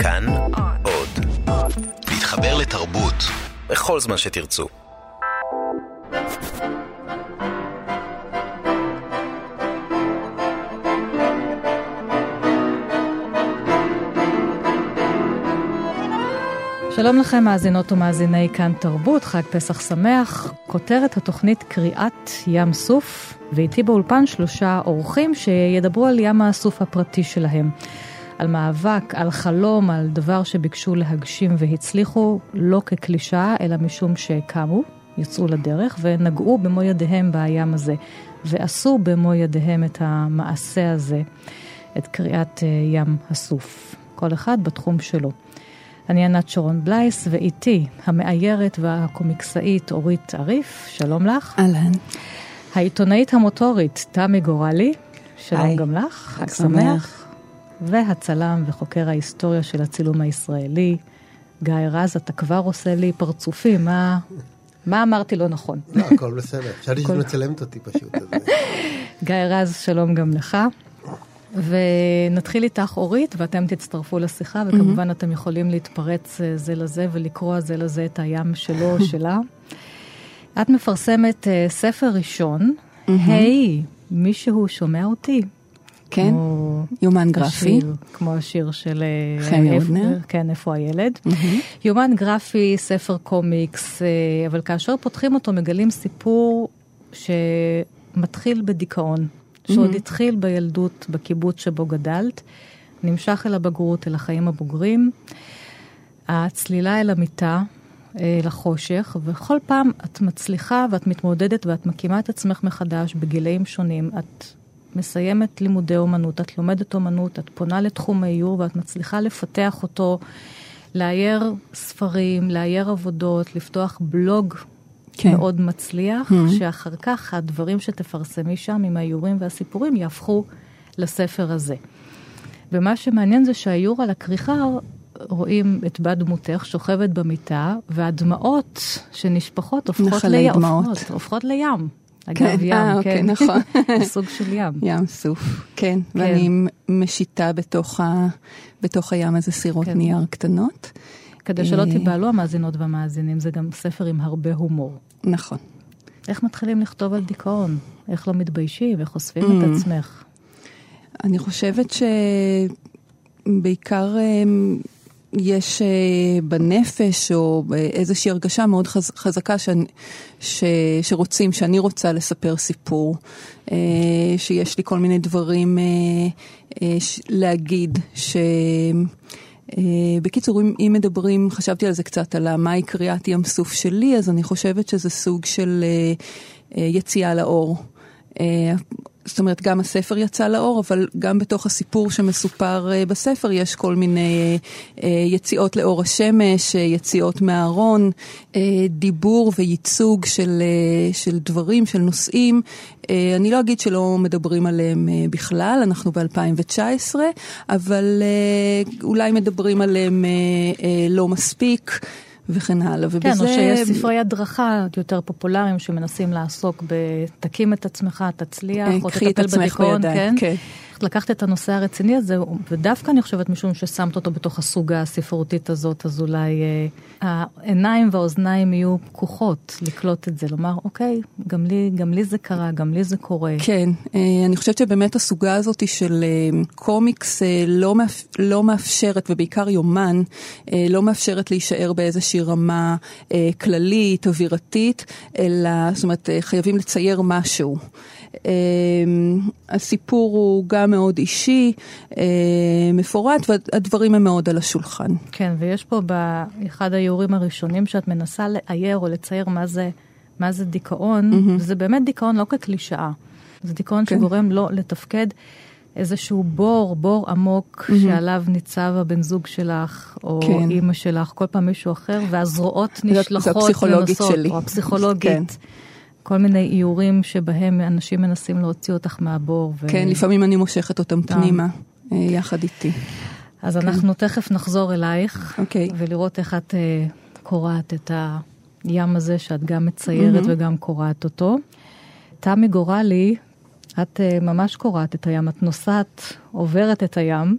כאן עוד. להתחבר לתרבות בכל זמן שתרצו. שלום לכם מאזינות ומאזיני כאן תרבות, חג פסח שמח. כותרת התוכנית קריאת ים סוף, ואיתי באולפן שלושה אורחים שידברו על ים הסוף הפרטי שלהם. על מאבק, על חלום, על דבר שביקשו להגשים והצליחו, לא כקלישה, אלא משום שקמו, יצאו לדרך ונגעו במו ידיהם בים הזה, ועשו במו ידיהם את המעשה הזה, את קריאת ים הסוף. כל אחד בתחום שלו. אני ענת שורון בלייס, ואיתי המאיירת והקומיקסאית אורית עריף, שלום לך. אהלן. העיתונאית המוטורית תמי גורלי, שלום. היי. גם לך. חג שמח. והצלם וחוקר ההיסטוריה של הצילום הישראלי, גיא רז, אתה כבר עושה לי פרצופים, מה אמרתי לא נכון? לא, הכל בסדר. שאני מצלמת אותי פשוט. גיא רז, שלום גם לך. ונתחיל איתך אורית, ואתם תצטרפו לשיחה, וכמובן אתם יכולים להתפרץ זה לזה ולקרוא זה לזה את הים שלו או שלה. את מפרסמת ספר ראשון, היי, מישהו שומע אותי? כן, יומן גרפי. כמו השיר של חמי עודנר. כן, איפה הילד. יומן גרפי, ספר קומיקס, אבל כאשר פותחים אותו מגלים סיפור שמתחיל בדיכאון. שעוד התחיל בילדות, בקיבוץ שבו גדלת, נמשך אל הבגרות, אל החיים הבוגרים, הצלילה אל המיטה, אל החושך, וכל פעם את מצליחה ואת מתמודדת ואת מקימה את עצמך מחדש בגילאים שונים. את מסיימת לימודי אומנות, את לומדת אומנות, את פונה לתחום האיור ואת מצליחה לפתח אותו, לאייר ספרים, לאייר עבודות, לפתוח בלוג פרק, כן. מאוד מצליח, שאחר כך הדברים שתפרסמי שם עם האיורים והסיפורים יהפכו לספר הזה. ומה שמעניין זה שהאיור על הכריכה רואים את בת דמותך שוכבת במיטה, והדמעות שנשפחות הופכות לים. אגב, ים, כן. נכון. סוג של ים. ים סוף, כן. ואני משיטה בתוך הים הזה סירות נייר קטנות. כדי שלא תיבעלו המאזינות והמאזינים, זה גם ספר עם הרבה הומור. נכון. איך מתחילים לכתוב על דיכאון? איך לא מתביישים? איך אוספים את עצמך? אני חושבת שבעיקר יש בנפש או איזושהי הרגשה מאוד חזקה שרוצים, שאני רוצה לספר סיפור, שיש לי כל מיני דברים להגיד ש... בקיצור, אם מדברים, חשבתי על זה קצת, על מהי קריאת ים סוף שלי, אז אני חושבת שזה סוג של יציאה לאור. זאת אומרת, גם הספר יצא לאור, אבל גם בתוך הסיפור שמסופר בספר, יש כל מיני יציאות לאור השמש, יציאות מהארון, דיבור וייצוג של דברים, של נושאים. אני לא אגיד שלא מדברים עליהם בכלל, אנחנו ב-2019, אבל אולי מדברים עליהם לא מספיק, וכן הלאה. כן, או שיש ספרי הדרכה יותר פופולריים שמנסים לעסוק בתקים את עצמך, תצליח, או תטפל בדיכאון, כן? כן. לקחת את הנושא הרציני הזה, ודווקא אני חושבת משום ששמת אותו בתוך הסוגה הספרותית הזאת, אז אולי העיניים והאוזניים יהיו פקוחות לקלוט את זה, לומר, אוקיי, גם לי זה קרה, גם לי זה קורה. כן, אני חושבת שבאמת הסוגה הזאת של קומיקס לא מאפשרת, ובעיקר יומן, לא מאפשרת להישאר באיזושהי רמה כללית, אווירתית, אלא, זאת אומרת, חייבים לצייר משהו. הסיפור הוא גם מאוד אישי, מפורט, והדברים הם מאוד על השולחן. כן, ויש פה באחד האיורים הראשונים שאת מנסה לאייר או לצייר מה זה דיכאון, וזה באמת דיכאון לא כקלישאה. זה דיכאון שגורם לו לתפקד איזשהו בור עמוק שעליו ניצב הבן זוג שלך, או אימא שלך, כל פעם מישהו אחר, והזרועות נשלחות. זו הפסיכולוגית שלי. או הפסיכולוגית. כל מיני איורים שבהם אנשים מנסים להוציא אותך מהבור. כן, לפעמים אני מושכת אותם פנימה, יחד איתי. אז אנחנו תכף נחזור אלייך, ולראות איך את קוראת את הים הזה, שאת גם מציירת וגם קוראת אותו. תמי גורלי, את ממש קוראת את הים, את נוסעת, עוברת את הים,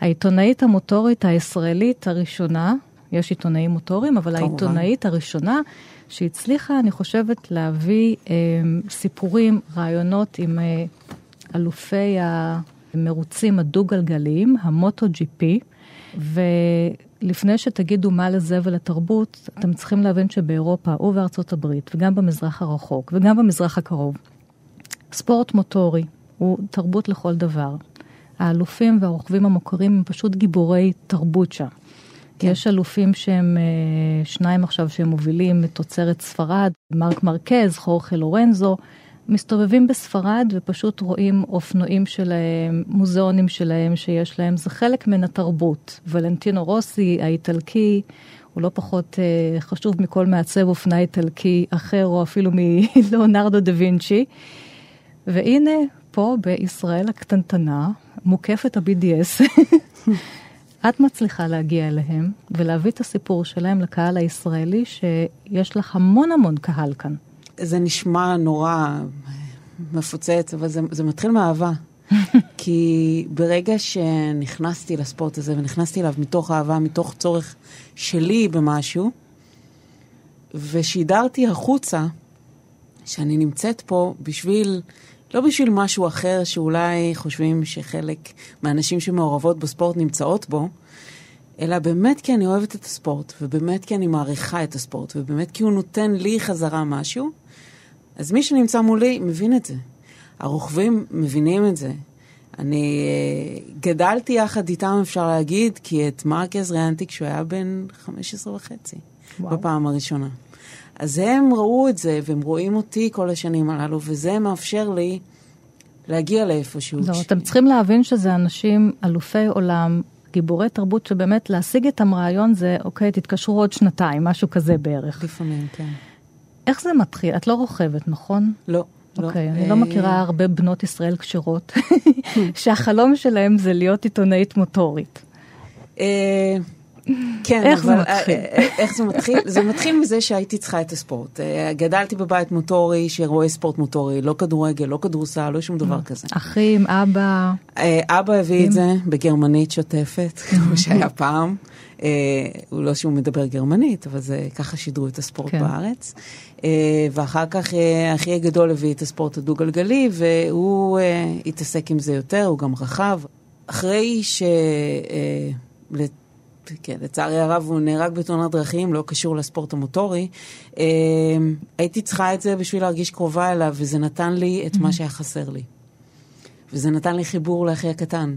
העיתונאית המוטורית הישראלית הראשונה, יש עיתונאים מוטורים, אבל כמובן. העיתונאית הראשונה שהצליחה, אני חושבת, להביא סיפורים, רעיונות עם אלופי המרוצים הדו-גלגליים, המוטו-GP, ולפני שתגידו מה לזה ולתרבות, אתם צריכים להבין שבאירופה ובארצות הברית, וגם במזרח הרחוק, וגם במזרח הקרוב, ספורט מוטורי הוא תרבות לכל דבר. האלופים והרוכבים המוכרים הם פשוט גיבורי תרבות שם. כן. יש אלופים שהם שניים עכשיו שהם מובילים מתוצרת ספרד, מרק מרקז, חורחה לורנזו, מסתובבים בספרד ופשוט רואים אופנועים שלהם, מוזיאונים שלהם שיש להם, זה חלק מן התרבות. ולנטינו רוסי, האיטלקי, הוא לא פחות חשוב מכל מעצב אופנה איטלקי אחר, או אפילו מלאונרדו דה וינצ'י. והנה פה בישראל הקטנטנה, מוקפת ה-BDS, את מצליחה להגיע אליהם ולהביא את הסיפור שלהם לקהל הישראלי, שיש לך המון המון קהל כאן. זה נשמע נורא מפוצץ, אבל זה מתחיל מאהבה. כי ברגע שנכנסתי לספורט הזה, ונכנסתי אליו מתוך אהבה, מתוך צורך שלי במשהו, ושידרתי החוצה, שאני נמצאת פה בשביל, לא בשביל משהו אחר שאולי חושבים שחלק מהאנשים שמעורבות בספורט נמצאות בו, אלא באמת כי אני אוהבת את הספורט, ובאמת כי אני מעריכה את הספורט, ובאמת כי הוא נותן לי חזרה משהו, אז מי שנמצא מולי מבין את זה. הרוכבים מבינים את זה. אני גדלתי יחד איתם, אפשר להגיד, כי את מרקז ראיינתי כשהוא היה בן 15.5, בפעם הראשונה. אז הם ראו את זה, והם רואים אותי כל השנים הללו, וזה מאפשר לי להגיע לאיפשהו. זאת, אתם צריכים להבין שזה אנשים אלופי עולם, גיבורי תרבות, שבאמת להשיג את הרעיון זה, אוקיי, תתקשרו עוד שנתיים, משהו כזה בערך. לפעמים, כן. איך זה מתחיל? את לא רוכבת, נכון? לא. אוקיי, אני לא מכירה הרבה בנות ישראל קשרות, שהחלום שלהם זה להיות עיתונאית מוטורית. כן, איך אבל, זה מתחיל? איך זה מתחיל? זה מתחיל מזה שהייתי צריכה את הספורט. גדלתי בבית מוטורי, שרואה ספורט מוטורי, לא כדורגל, לא כדורסל, לא שום דבר כזה. אחים, אבא. אבא הביא את זה בגרמנית שוטפת, כמו שהיה פעם. הוא לא שהוא מדבר גרמנית, אבל זה ככה שידרו את הספורט בארץ. ואחר כך אחי הגדול הביא את הספורט הדו-גלגלי, והוא התעסק עם זה יותר, הוא גם רחב. אחרי ש... כן, לצערי הרב הוא נהרג בתאונת דרכים, לא קשור לספורט המוטורי. הייתי צריכה את זה בשביל להרגיש קרובה אליו, וזה נתן לי את מה שהיה חסר לי. וזה נתן לי חיבור לאחי הקטן.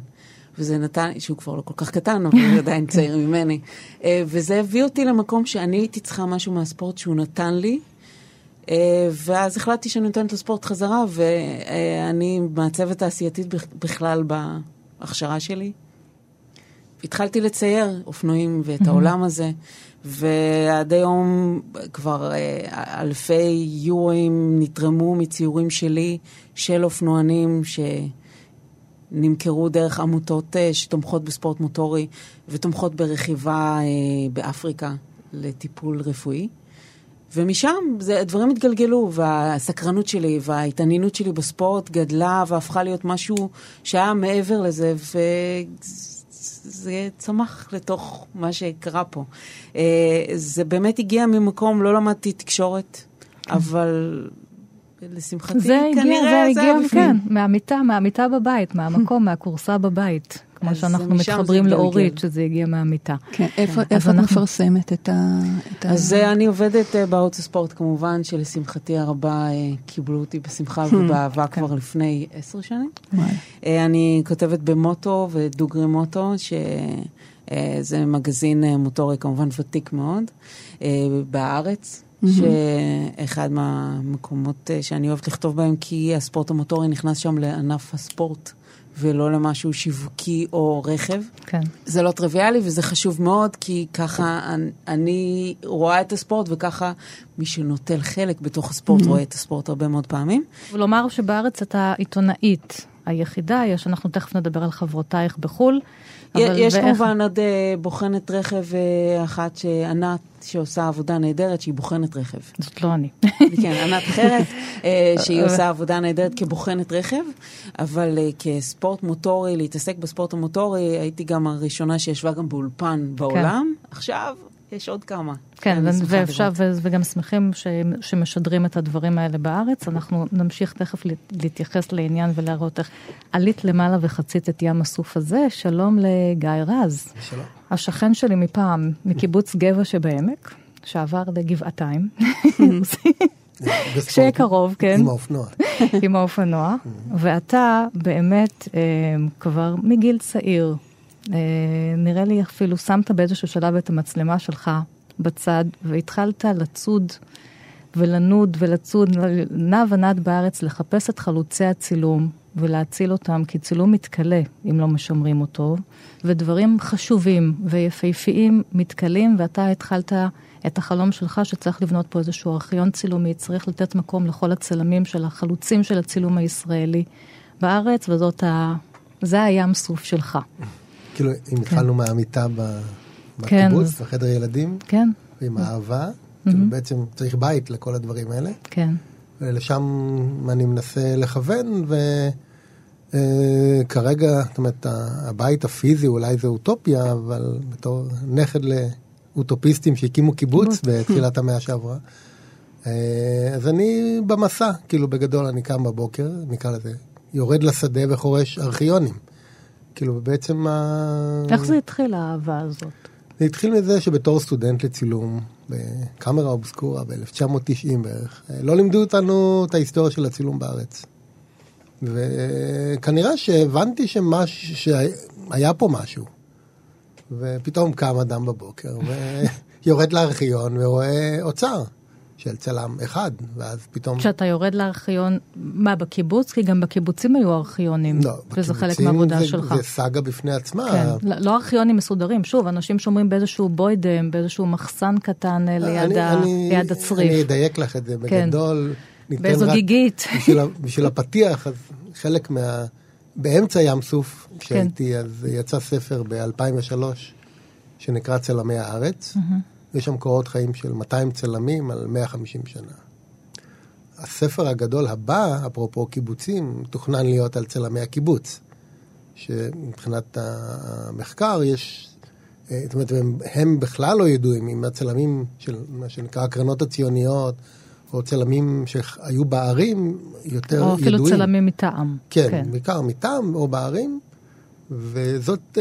וזה נתן, שהוא כבר לא כל כך קטן, אבל הוא עדיין צעיר ממני. וזה הביא אותי למקום שאני הייתי צריכה משהו מהספורט שהוא נתן לי, ואז החלטתי שאני נותנת לספורט חזרה, ואני מעצבת העשייתית בכלל בהכשרה שלי. התחלתי לצייר אופנועים ואת העולם הזה, ועד היום כבר אלפי יורים נתרמו מציורים שלי, של אופנוענים שנמכרו דרך עמותות שתומכות בספורט מוטורי, ותומכות ברכיבה באפריקה לטיפול רפואי. ומשם הדברים התגלגלו, והסקרנות שלי וההתעניינות שלי בספורט גדלה, והפכה להיות משהו שהיה מעבר לזה, זה צמח לתוך מה שקרה פה. זה באמת הגיע ממקום, לא למדתי תקשורת, אבל לשמחתי כנראה זה הגיע, כן, מהמיטה בבית, מהמקום, מהקורסה בבית, כמו שאנחנו מתחברים לאורית, שזה הגיע מהמיטה. איפה את מפרסמת את ה... אז אני עובדת בערוץ הספורט, כמובן, שלשמחתי הרבה קיבלו אותי בשמחה ובאהבה כבר לפני 10 שנים. אני כותבת במוטו ודוגרי מוטו, שזה מגזין מוטורי כמובן ותיק מאוד, בארץ. שאחד מהמקומות שאני אוהבת לכתוב בהם, כי הספורט המוטורי נכנס שם לענף הספורט, ולא למשהו שיווקי או רכב. כן. זה לא טריוויאלי, וזה חשוב מאוד, כי ככה אני רואה את הספורט, וככה מי שנוטל חלק בתוך הספורט רואה את הספורט הרבה מאוד פעמים. ולומר שבארץ אתה עיתונאית היחידה, יש, אנחנו תכף נדבר על חברותייך בחול, יש כמובן עוד בוחנת רכב אחת שענת שעושה עבודה נהדרת, שהיא בוחנת רכב. זאת לא אני. כן, ענת אחרת, שהיא עושה עבודה נהדרת כבוחנת רכב, אבל כספורט מוטורי, להתעסק בספורט המוטורי, הייתי גם הראשונה שישבה גם באולפן בעולם. עכשיו יש עוד כמה. כן, ואפשר, וגם שמחים שמשדרים את הדברים האלה בארץ. אנחנו נמשיך תכף להתייחס לעניין ולהראות איך עלית למעלה וחצית את ים הסוף הזה. שלום לגיא רז. שלום. השכן שלי מפעם, מקיבוץ גבע שבעמק, שעבר לגבעתיים. שיהיה קרוב, כן. עם האופנוע. עם האופנוע. ואתה באמת כבר מגיל צעיר, נראה לי אפילו שמת באיזשהו שלב את המצלמה שלך בצד, והתחלת לצוד ולנוד ולצוד, נע ונד בארץ, לחפש את חלוצי הצילום ולהציל אותם, כי צילום מתקלה אם לא משומרים אותו, ודברים חשובים ויפהפיים מתקלים, ואתה התחלת את החלום שלך שצריך לבנות פה איזשהו ארכיון צילומי, צריך לתת מקום לכל הצלמים של החלוצים של הצילום הישראלי בארץ, וזאת זה הים סוף שלך. כאילו, אם התחלנו מהמיטה בקיבוץ, בחדר ילדים, ועם האהבה, כאילו בעצם צריך בית לכל הדברים האלה. ולשם אני מנסה לכוון, וכרגע, זאת אומרת, הבית הפיזי אולי זה אוטופיה, אבל בתור נכד לאוטופיסטים שהקימו קיבוץ בתחילת המאה שעברה, אז אני במסע, כאילו בגדול אני קם בבוקר, נקרא לזה, יורד לשדה וחורש ארכיונים. כאילו בעצם איך זה התחיל האהבה הזאת? זה התחיל מזה שבתור סטודנט לצילום בקמרה אובסקורה ב-1990 בערך, לא לימדו אותנו את ההיסטוריה של הצילום בארץ. וכנראה שהבנתי שהיה פה משהו. ופתאום קם אדם בבוקר ויורד לארכיון ורואה אוצר של צלם אחד, ואז פתאום כשאתה יורד לארכיון, מה, בקיבוץ? כי גם בקיבוצים היו ארכיונים. לא, וזה חלק מהעבודה שלך. זה סגה בפני עצמה. כן, לא ארכיונים מסודרים. שוב, אנשים שומרים באיזשהו בוידם, באיזשהו מחסן קטן ליד הצריף. אני אדייק לך את זה בגדול. באיזו גיגית. בשביל הפתיח, אז חלק באמצע ים סוף, כשהייתי, אז יצא ספר ב-2003, שנקרא צלמי הארץ. יש שם קורות חיים של 200 צלמים על 150 שנה. הספר הגדול הבא, אפרופו קיבוצים, תוכנן להיות על צלמי הקיבוץ, שמבחינת המחקר יש, זאת אומרת, הם בכלל לא ידועים, עם הצלמים של מה שנקרא הקרנות הציוניות, או צלמים שהיו בערים יותר ידועים. או אפילו ידועים. צלמים מטעם. כן, כן. בעיקר מטעם או בערים. וזאת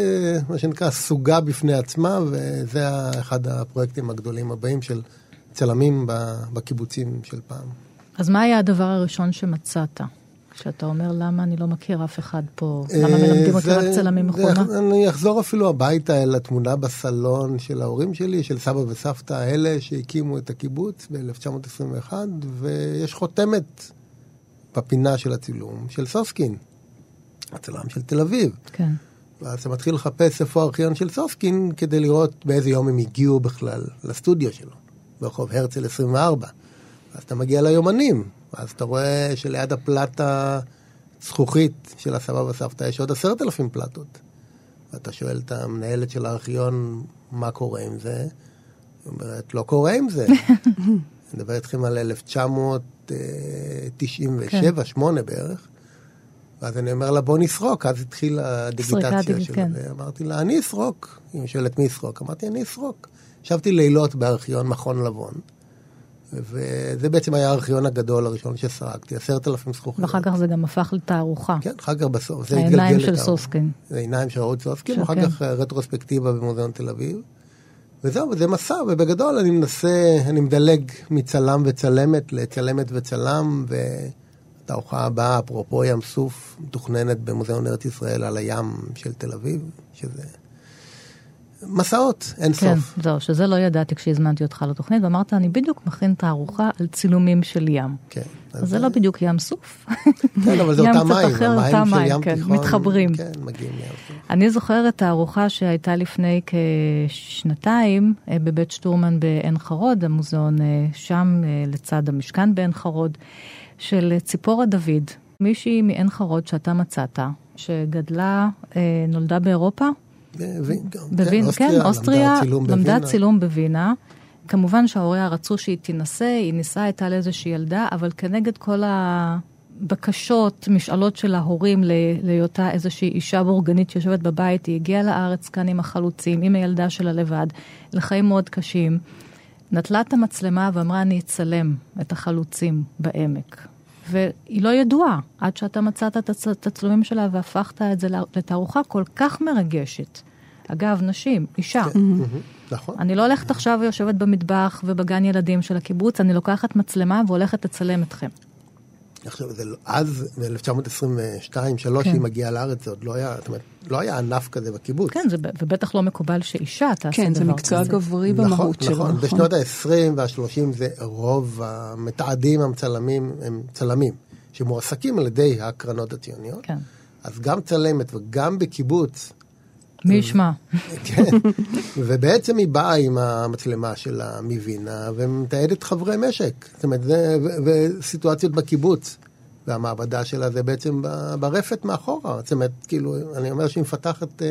מה שנקרא סוגה בפני עצמה, וזה אחד הפרויקטים הגדולים הבאים של צלמים בקיבוצים של פעם. אז מה היה הדבר הראשון שמצאת? כשאתה אומר למה אני לא מכיר אף אחד פה, למה מלמדים אותי רק צלמים מכונה? אני אחזור אפילו הביתה אל התמונה בסלון של ההורים שלי, של סבא וסבתא האלה שהקימו את הקיבוץ ב-1921, ויש חותמת בפינה של הצילום של סוסקין. הצלם של תל אביב. כן. ואז אתה מתחיל לחפש איפה הארכיון של סוסקין, כדי לראות באיזה יום הם הגיעו בכלל לסטודיו שלו, ברחוב הרצל 24. אז אתה מגיע ליומנים, אז אתה רואה שליד הפלטה זכוכית של הסבא וסבתא, יש עוד 10,000 פלטות. ואתה שואל את המנהלת של הארכיון, מה קורה עם זה? היא אומרת, לא קורה עם זה. אני מדבר איתכם על 1997, 8 בערך. אז אני אומר לה, בוא נסרוק. אז התחיל הדיגיטציה שלה. ואמרתי לה, אני אסרוק. היא שואלת מי אסרוק. אמרתי, אני אסרוק. ישבתי לילות בארכיון מכון לבון. וזה בעצם היה הארכיון הגדול הראשון שסרקתי. 10,000 זכוכיות. ואחר כך זה גם הפך לתערוכה. כן, אחר כך בסוף. העיניים של סוסקין. זה עיניים של רות סוסקין. אחר כך רטרוספקטיבה במוזיאון תל אביב. וזהו, זה מסע. ובגדול אני מנסה, אני מדלג מצלם וצלמת לצלמת וצלם ו התערוכה הבאה, אפרופו ים סוף, תוכננת במוזיאון ארץ ישראל על הים של תל אביב, שזה מסעות, אין כן, סוף. זהו, שזה לא ידעתי כשהזמנתי אותך לתוכנית, ואמרת, אני בדיוק מכין תערוכה על צילומים של ים. כן. אז זה לא בדיוק ים סוף. כן, אבל זה אותה מים, המים של ים כן, תיכון. מתחברים. כן, מגיעים לים סוף. אני זוכרת תערוכה שהייתה לפני כשנתיים, בבית שטורמן בעין חרוד, המוזיאון שם לצד המשכן בעין חרוד, של ציפורה דוד, מישהי מעין חרוד שאתה מצאת, שגדלה, נולדה באירופה, בווין גם. בווין, כן, אוסטריה למדה צילום בווינה. כמובן שההוריה רצו שהיא תנסה, היא ניסה, הייתה לאיזושהי ילדה, אבל כנגד כל הבקשות, משאלות של ההורים להיותה איזושהי אישה בורגנית שיושבת בבית, היא הגיעה לארץ כאן עם החלוצים, עם הילדה שלה לבד, לחיים מאוד קשים. נטלה את המצלמה ואמרה, אני אצלם את החלוצים בעמק. והיא לא ידועה, עד שאתה מצאת את התצלומים שלה והפכת את זה לתערוכה כל כך מרגשת. אגב, נשים, אישה. נכון. אני לא הולכת עכשיו ויושבת במטבח ובגן ילדים של הקיבוץ, אני לוקחת מצלמה והולכת לצלם אתכם. עכשיו, אז, ב-1922-3, היא מגיעה לארץ, זה עוד לא היה, זאת אומרת, לא היה ענף כזה בקיבוץ. כן, ובטח לא מקובל שאישה תעשה דבר כזה. כן, זה מקצוע גברי במהות שלו. נכון, בשנות ה-20 וה-30 זה רוב המתעדים המצלמים, הם צלמים, שמועסקים על ידי הקרנות הציוניות. כן. אז גם צלמת וגם בקיבוץ. מי ישמע. כן, ובעצם היא באה עם המצלמה שלה מווינה, ומתעדת חברי משק, זאת אומרת, וסיטואציות בקיבוץ, והמעבדה שלה זה בעצם ברפת מאחורה, זאת אומרת, כאילו, אני אומר שהיא מפתחת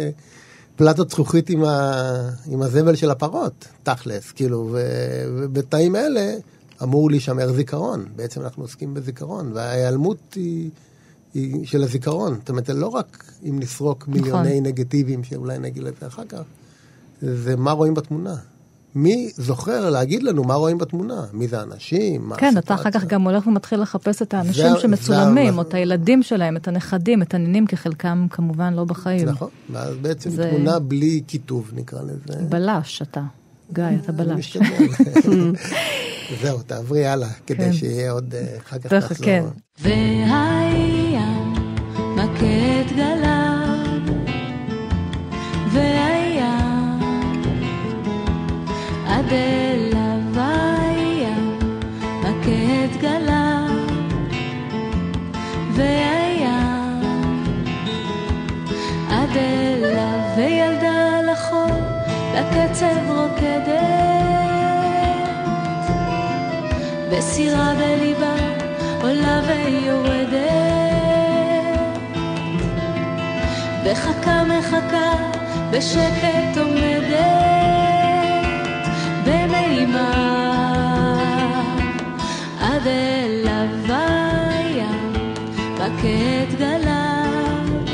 פלטות זכוכית עם הזבל של הפרות, תכלס, כאילו, ובתאים אלה אמור להישמר זיכרון, בעצם אנחנו עוסקים בזיכרון, וההיעלמות היא... של הזיכרון, זאת אומרת, לא רק אם נסרוק מיליוני נגטיבים שאולי נגיד לזה אחר כך, זה מה רואים בתמונה. מי זוכר להגיד לנו מה רואים בתמונה? מי זה האנשים? כן, אתה אחר כך גם הולך ומתחיל לחפש את האנשים שמצולמים, או את הילדים שלהם, את הנכדים, את הנינים, כחלקם כמובן לא בחיים. נכון, ואז בעצם תמונה בלי כיתוב נקרא לזה. בלש אתה, גיא, אתה בלש. זהו, תעברי הלאה, כדי שיהיה עוד אחר כך תחזור. והיה מכת גלב, והיה עד אליו, והיה מכת גלב, והיה עד אליו, וילדה לחור, לקצב רוקדת, וסירה בליבה עולה ויורדת, וחכה מחכה בשקט עומדת, בנעימה עד אליו, והיה מכת גלב,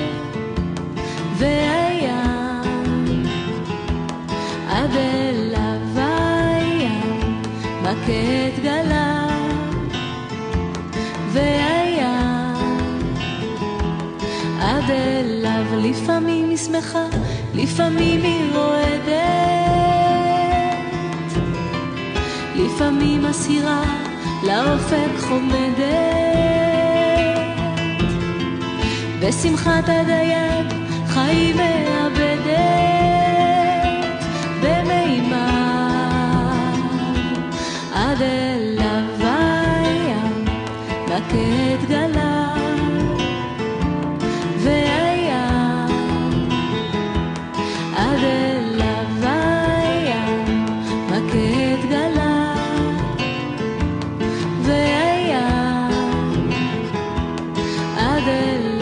והיה עד אליו, והיה מכת גלב, והיה עד אליו, לפעמים היא שמחה, לפעמים היא רועדת, לפעמים הסירה לאופק חומדת, בשמחת הדייג חיים מאבדת, במימה עד אליו, מכת גלב, והיה עד אליו, והיה מכת גלב, והיה עד אליו.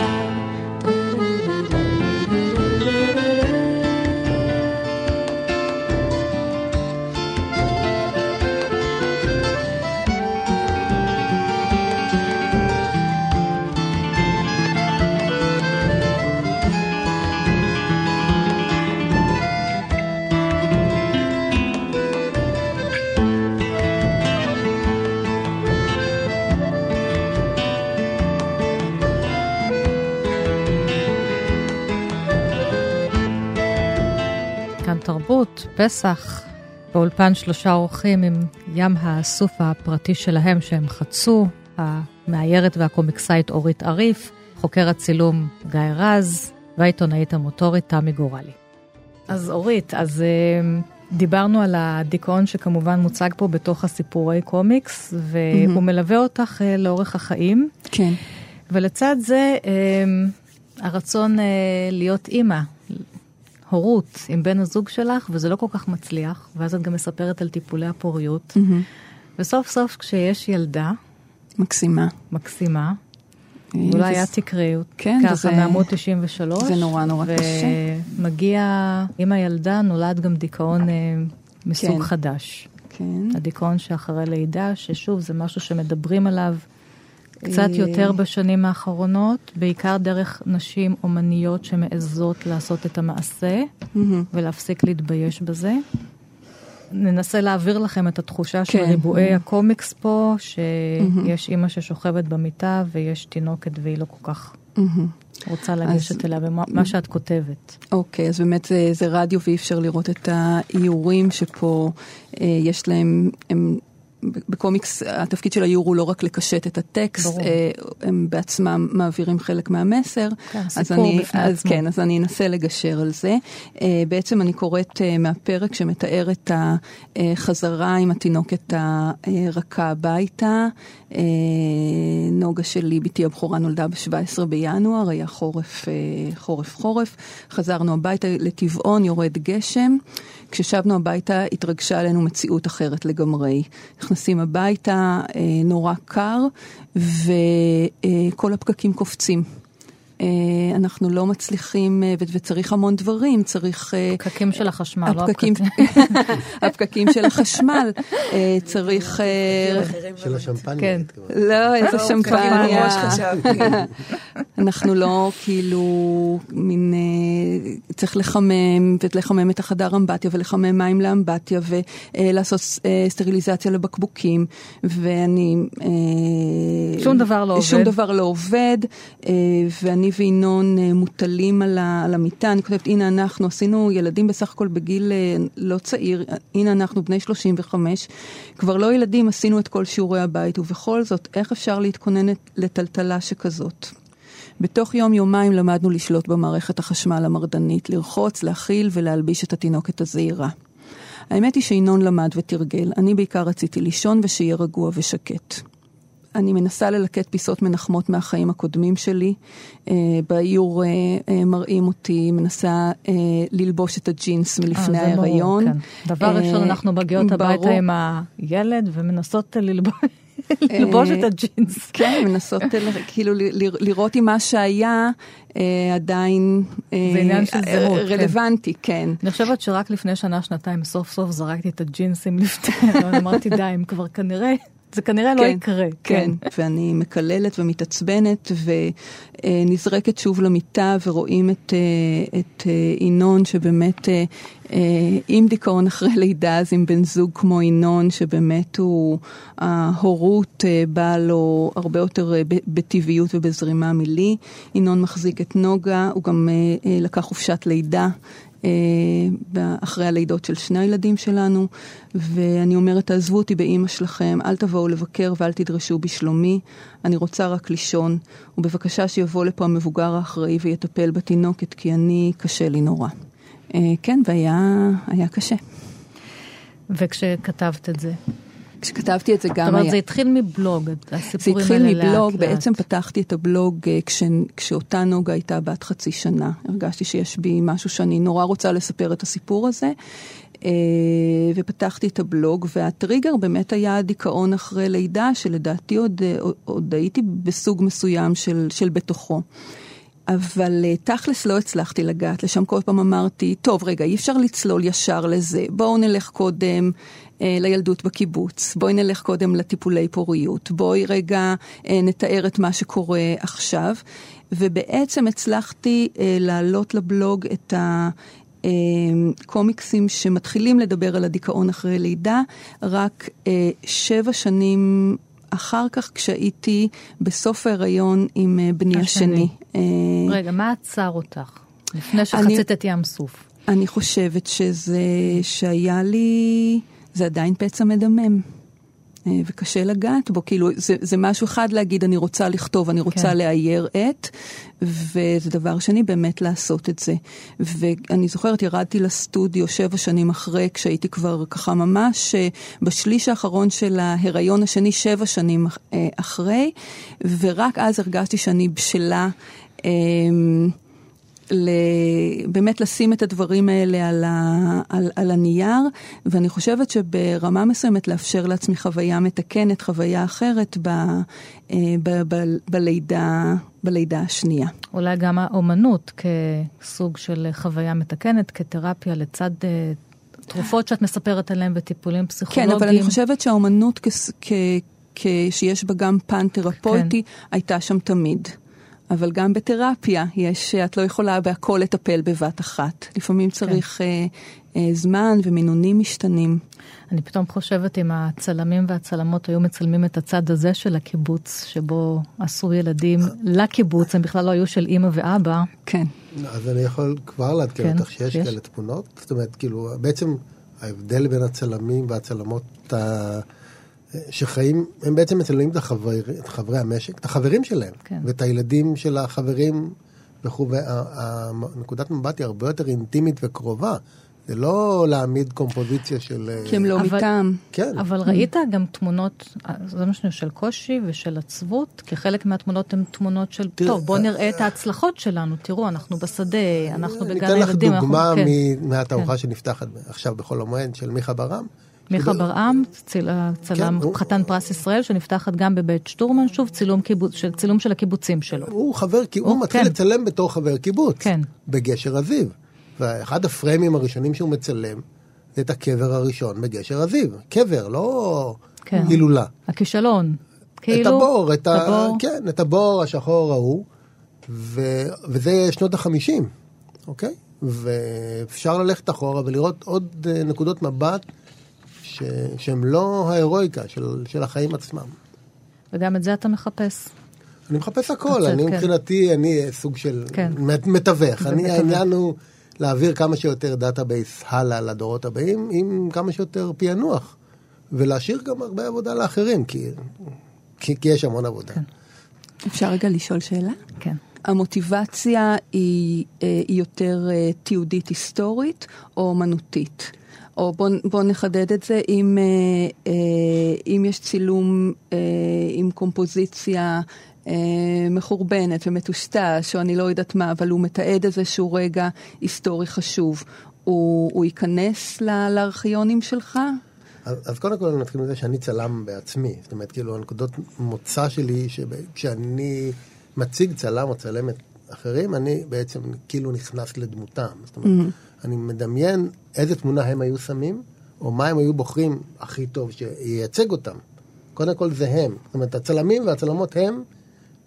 תרבות, פסח, באולפן שלושה אורחים עם ים האסוף הפרטי שלהם שהם חצו, המאיירת והקומיקסאית אורית עריף, חוקר הצילום גיא רז, והעיתונאית המוטורית תמי גורלי. אז אורית, אז דיברנו על הדיכאון שכמובן מוצג פה בתוך הסיפורי קומיקס, והוא מלווה אותך לאורך החיים. כן. ולצד זה, הרצון להיות אימא, הורות עם בן הזוג שלך, וזה לא כל כך מצליח, ואז את גם מספרת על טיפולי הפוריות. וסוף סוף כשיש ילדה... מקסימה. אולי את תקראי ככה 193. זה נורא נורא קשה. ומגיע עם הילדה נולד גם דיכאון מסוג חדש. הדיכאון שאחרי לידה, ששוב זה משהו שמדברים עליו קצת יותר בשנים האחרונות, בעיקר דרך נשים אומניות שמעזות לעשות את המעשה ולהפסיק להתבייש בזה. ננסה להעביר לכם את התחושה של ריבועי הקומיקס פה, שיש אימא ששוכבת במיטה ויש תינוקת והיא לא כל כך רוצה להגשת אליה, ומה שאת כותבת. אוקיי, אז באמת זה רדיו ואי אפשר לראות את האיורים שפה יש להם, בקומיקס התפקיד של האיור הוא לא רק לקשט את הטקסט, הם בעצמם מעבירים חלק מהמסר, אז אני אנסה לגשר על זה. בעצם אני קוראת מהפרק שמתאר את החזרה עם התינוקת הרכה הביתה. נוגה שלי, ביתי הבחורה, נולדה ב-17 בינואר, היה חורף. חזרנו הביתה לטבעון, יורד גשם. כששבנו הביתה התרגשה עלינו מציאות אחרת לגמרי. נכנסים הביתה, נורא קר, וכל הפקקים קופצים. אנחנו לא מצליחים, וצריך המון דברים, צריך... הפקקים של החשמל, לא הפקקים. הפקקים של החשמל, צריך... של השמפניה. לא, איזה שמפניה. אנחנו לא, כאילו, מין... צריך לחמם, ולחמם את החדר אמבטיה, ולחמם מים לאמבטיה, ולעשות סטריליזציה לבקבוקים, ואני... שום דבר לא עובד. שום דבר לא עובד, ואני וינון מוטלים על המיטה. אני כותבת, הנה אנחנו עשינו ילדים בסך הכל בגיל לא צעיר, הנה אנחנו בני 35, כבר לא ילדים, עשינו את כל שיעורי הבית, ובכל זאת, איך אפשר להתכונן לטלטלה שכזאת? בתוך יום יומיים למדנו לשלוט במערכת החשמל המרדנית, לרחוץ, להכיל ולהלביש את התינוקת הזעירה. האמת היא שינון למד ותרגל, אני בעיקר רציתי לישון ושיהיה רגוע ושקט. אני מנסה ללקט פיסות מנחמות מהחיים הקודמים שלי. באיור מראים אותי, מנסה ללבוש את הג'ינס מלפני ההיריון. דבר ראשון, אנחנו מגיעות הביתה עם הילד ומנסות ללבוש את הג'ינס. כן, מנסות כאילו לראות עם מה שהיה עדיין רלוונטי, כן. אני חושבת שרק לפני שנה, שנתיים, סוף סוף זרקתי את הג'ינסים לפני, אמרתי די, הם כבר כנראה... זה כנראה לא יקרה. כן, ואני מקללת ומתעצבנת ונזרקת שוב למיטה ורואים את אינון שבאמת עם דיכאון אחרי לידה, אז עם בן זוג כמו אינון שבאמת הוא ההורות באה לו הרבה יותר בטבעיות ובזרימה מילי. אינון מחזיק את נוגה, הוא גם לקח חופשת לידה אחרי הלידות של שני הילדים שלנו, ואני אומרת, תעזבו אותי באמא שלכם, אל תבואו לבקר ואל תדרשו בשלומי, אני רוצה רק לישון, ובבקשה שיבוא לפה המבוגר האחראי ויטפל בתינוקת, כי אני קשה לי נורא. כן, והיה קשה. וכשכתבת את זה? כשכתבתי את זה גם היה... זה התחיל מבלוג, הסיפורים האלה לאט לאט. זה התחיל מבלוג, בעצם פתחתי את הבלוג כשאותה נוגה הייתה בת חצי שנה. הרגשתי שיש בי משהו שאני נורא רוצה לספר את הסיפור הזה, ופתחתי את הבלוג, והטריגר באמת היה דיכאון אחרי לידה, שלדעתי עוד הייתי בסוג מסוים של בתוכו. אבל תכלס לא הצלחתי לגעת, לשם כל פעם אמרתי, טוב רגע, אי אפשר לצלול ישר לזה, בואו נלך קודם לילדות בקיבוץ, בואי נלך קודם לטיפולי פוריות, בואי רגע נתאר את מה שקורה עכשיו, ובעצם הצלחתי להעלות לבלוג את הקומיקסים שמתחילים לדבר על הדיכאון אחרי לידה, רק 7 שנים אחרי, אחר כך כשהייתי בסוף ההיריון עם בני השני. רגע, מה עצר אותך? לפני שחצית את ים סוף. אני חושבת שהיה לי, זה עדיין פצע מדמם. וקשה לגעת בו, כאילו זה משהו אחד להגיד, אני רוצה לכתוב, אני רוצה להייר את, וזה דבר שני באמת לעשות את זה. ואני זוכרת, ירדתי לסטודיו 7 שנים אחרי, כשהייתי כבר ככה ממש, בשליש האחרון של ההיריון השני, 7 שנים אחרי, ורק אז הרגשתי שאני בשלה באמת לשים את הדברים האלה על הנייר, ואני חושבת שברמה מסוימת לאפשר לעצמי חוויה מתקנת, חוויה אחרת בלידה השנייה. אולי גם האומנות כסוג של חוויה מתקנת, כתרפיה לצד תרופות שאת מספרת עליהן וטיפולים פסיכולוגיים. כן, אבל אני חושבת שהאומנות שיש בה גם פן תרפויטי, הייתה שם תמיד. אבל גם בתרפיה יש, את לא יכולה בהכל לטפל בבת אחת. לפעמים צריך זמן ומינונים משתנים. אני פתאום חושבת אם הצלמים והצלמות היו מצלמים את הצד הזה של הקיבוץ, שבו עשו ילדים לקיבוץ, הם בכלל לא היו של אמא ואבא. כן. אז אני יכול כבר להתקל אותך שיש כאלה תמונות. זאת אומרת, כאילו, בעצם ההבדל בין הצלמים והצלמות שחיים, הם בעצם מצלמים את חברי המשק, את החברים שלהם, ואת הילדים של החברים, נקודת מבט היא הרבה יותר אינטימית וקרובה. זה לא להעמיד קומפוזיציה של... כי הם לא איתם. כן. אבל ראית גם תמונות, זה משהו של קושי ושל עצבות, כי חלק מהתמונות הן תמונות של, טוב, בוא נראה את ההצלחות שלנו, תראו, אנחנו בשדה, אנחנו בגן הילדים. ניתן לך דוגמה מהתערוכה שנפתחת עכשיו בחול המועד של מיכה ברם, מיכה ברם, צלם חתן פרס ישראל, שנפתחת גם בבית שטורמן, שוב, צילום של הקיבוצים שלו. הוא חבר, הוא מתחיל לצלם בתור חבר קיבוץ, בגשר הזיו. ואחד הפרמים הראשונים שהוא מצלם, זה את הקבר הראשון בגשר הזיו. קבר, לא הילולה. הכישלון. את הבור, את הבור השחור ההוא, וזה שנות ה-50, אוקיי? ואפשר ללכת אחורה ולראות עוד נקודות מבט, שהם לא ההירואיקה של החיים עצמם. וגם את זה אתה מחפש. אני מחפש הכל. אני מבחינתי, אני סוג של מתווך. העניין הוא להעביר כמה שיותר דאטאבייס הלאה לדורות הבאים, עם כמה שיותר פענוח. ולהשאיר גם הרבה עבודה לאחרים, כי יש המון עבודה. אפשר רגע לשאול שאלה? כן. המוטיבציה היא יותר תיעודית היסטורית או אמנותית? או בוא נחדד את זה, אם יש צילום עם קומפוזיציה מחורבנת ומטושטש, או אני לא יודעת מה, אבל הוא מתעד איזשהו רגע היסטורי חשוב, הוא ייכנס לארכיונים שלך? אז קודם כל אני מתחיל מזה שאני צלם בעצמי, זאת אומרת, כאילו הנקודות מוצא שלי, כשאני מציג צלם או צלמת אחרים, אני בעצם כאילו נכנס לדמותם, זאת אומרת, אני מדמיין איזה תמונה הם היו שמים, או מה הם היו בוחרים הכי טוב שייצג אותם. קודם כל זה הם. זאת אומרת, הצלמים והצלמות הם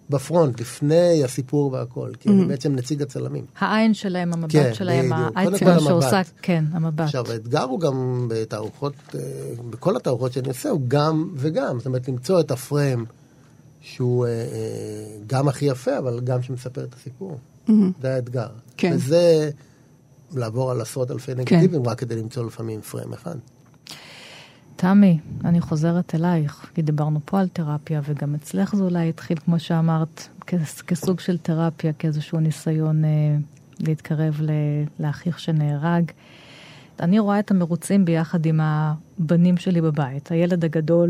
בפרונט, לפני הסיפור והכל. כי אני בעצם נציג הצלמים. העין שלהם, המבט שלהם, העצם שעושה, כן, המבט. עכשיו, האתגר הוא גם בתערוכות, בכל התערוכות שאני עושה, הוא גם וגם. זאת אומרת, למצוא את הפריים שהוא גם הכי יפה, אבל גם שמספר את הסיפור. זה האתגר. כן. וזה... לעבור על עשרות אלפי נגטיבים, רק כדי למצוא לפעמים פריים אחד. תמי, אני חוזרת אלייך, כי דיברנו פה על תרפיה, וגם אצלך זה אולי התחיל, כמו שאמרת, כסוג של תרפיה, כאיזשהו ניסיון להתקרב לאחיך שנהרג. אני רואה את המרוצים ביחד עם הבנים שלי בבית, הילד הגדול,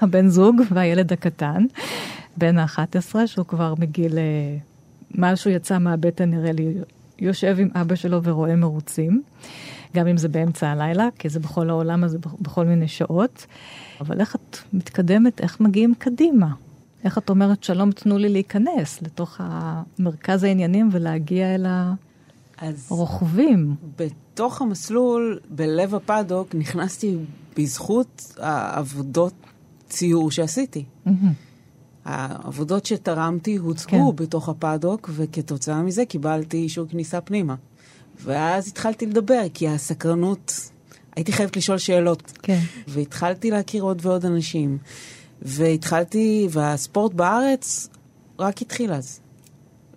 הבן זוג, והילד הקטן, בן ה-11, שהוא כבר מגיל, משהו יצא מהבית הנראה לי, יושב עם אבא שלו ורואה מרוצים, גם אם זה באמצע הלילה, כי זה בכל העולם, אז בכל מיני שעות. אבל איך את מתקדמת, איך מגיעים קדימה? איך את אומרת, שלום, תנו לי להיכנס לתוך מרכז העניינים ולהגיע אל הרוכבים? בתוך המסלול, בלב הפדוק, נכנסתי בזכות העבודות ציור שעשיתי. העבודות שתרמתי הוצאו בתוך הפדוק, וכתוצאה מזה קיבלתי אישור כניסה פנימה. ואז התחלתי לדבר, כי הסקרנות, הייתי חייבת לשאול שאלות. כן. והתחלתי להכיר עוד ועוד אנשים. והספורט בארץ רק התחיל אז.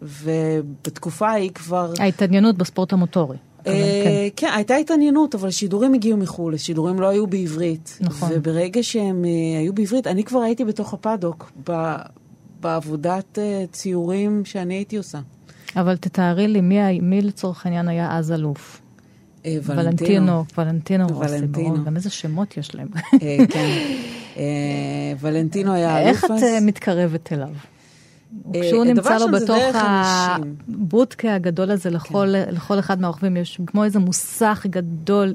ובתקופה היא כבר... ההתעניינות בספורט המוטורי. כן, הייתה התעניינות, אבל שידורים הגיעו מחול, שידורים לא היו בעברית. וברגע שהם היו בעברית, אני כבר הייתי בתוך הפדוק, בעבודת ציורים שאני הייתי עושה. אבל תתארי לי, מי לצורך העניין היה אז אלוף? ולנטינו רוסי, ברור, גם איזה שמות יש להם. כן, ולנטינו היה אלוף אז. איך את מתקרבת אליו? כשהוא נמצא לו בתוך הבוטקה הגדול הזה, לכל אחד מהרוכבים יש כמו איזה מוסך גדול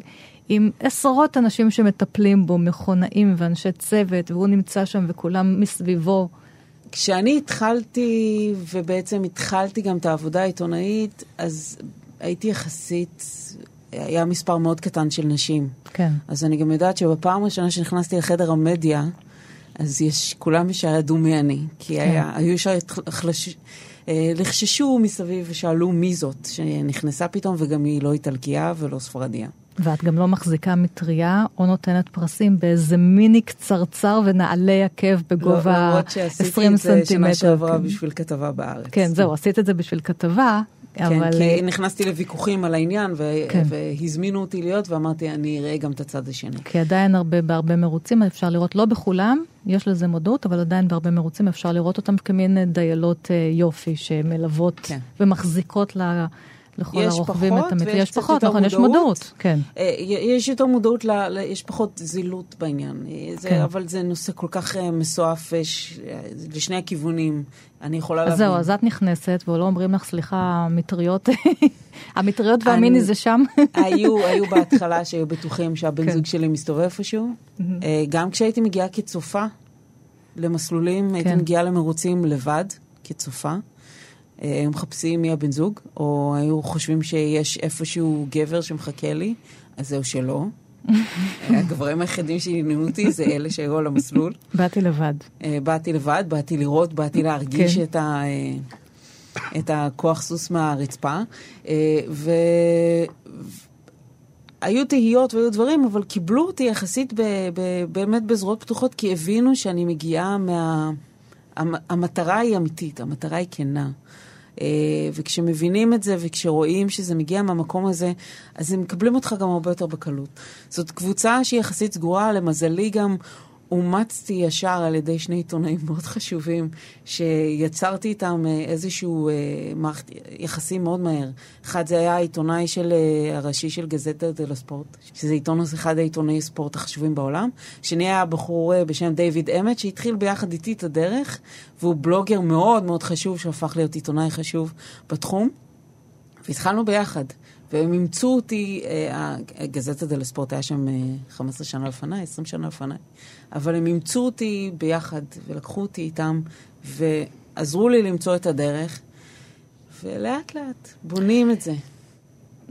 עם עשרות אנשים שמטפלים בו, מכונאים ואנשי צוות, והוא נמצא שם וכולם מסביבו. כשאני התחלתי, ובעצם התחלתי גם את העבודה העיתונאית, אז הייתי יחסית, היה מספר מאוד קטן של נשים. כן. אז אני גם יודעת שבפעם הראשונה שנכנסתי לחדר המדיה, אז יש כולם שעדו מי אני, כי היו לחששו מסביב ושאלו מי זאת, שנכנסה פתאום וגם היא לא איטלקיה ולא ספרדיה. ואת גם לא מחזיקה מטריה או נותנת פרסים באיזה מיני קצרצר ונעלי עקב בגובה 20 סנטימטר. למרות שעשיתי את זה שמה שעברה בשביל כתבה בארץ. כן, זהו, עשית את זה בשביל כתבה. כן, כי נכנסתי לוויכוחים על העניין, והזמינו אותי להיות, ואמרתי, אני אראה גם את הצד השני. כי עדיין בהרבה מרוצים אפשר לראות, לא בכולם, יש לזה מודעות, אבל עדיין בהרבה מרוצים אפשר לראות אותם כמין דיילות יופי, שמלוות ומחזיקות לכל הרוכבים את המטריה. יש פחות, נכון, יש מודעות. יש יותר מודעות, יש פחות זילות בעניין, אבל זה נושא כל כך מסועף לשני הכיוונים. אני יכולה להבין. אז זהו, אז את נכנסת, ולא אומרים לך, סליחה, המטריות, המטריות והמיני זה שם. היו בהתחלה שהיו בטוחים שהבן זוג שלי מסתובב איפשהו. גם כשהייתי מגיעה כצופה למסלולים, הייתי מגיעה למרוצים לבד, כצופה. הם מחפשים מי הבן זוג, או היו חושבים שיש איפשהו גבר שמחכה לי, אז זהו שלא. הגברים היחידים שעניינו אותי זה אלה שהיו על המסלול. באתי לבד. באתי לבד, באתי לראות, באתי להרגיש את הכוח סוס מהרצפה. והיו תהיות והיו דברים, אבל קיבלו אותי יחסית באמת בזרועות פתוחות, כי הבינו שאני מגיעה המטרה היא אמיתית, המטרה היא כנה. וכשמבינים את זה וכשרואים שזה מגיע מהמקום הזה, אז הם מקבלים אותך גם הרבה יותר בקלות. זאת קבוצה שהיא יחסית סגורה, למזלי גם אומצתי ישר על ידי שני עיתונאים מאוד חשובים, שיצרתי איתם איזשהו יחסים מאוד מהר. אחד זה היה העיתונאי הראשי של גזטה דל ספורט, שזה עיתון אחד העיתונאי ספורט החשובים בעולם. שני היה בחור בשם דיוויד אמת, שהתחיל ביחד איתי את הדרך, והוא בלוגר מאוד מאוד חשוב, שהפך להיות עיתונאי חשוב בתחום. והתחלנו ביחד. והם ימצאו אותי, הגזטה דל ספורט היה שם 15 שנה לפני, 20 שנה לפני, אבל הם ימצאו אותי ביחד, ולקחו אותי איתם, ועזרו לי למצוא את הדרך, ולאט לאט בונים את זה.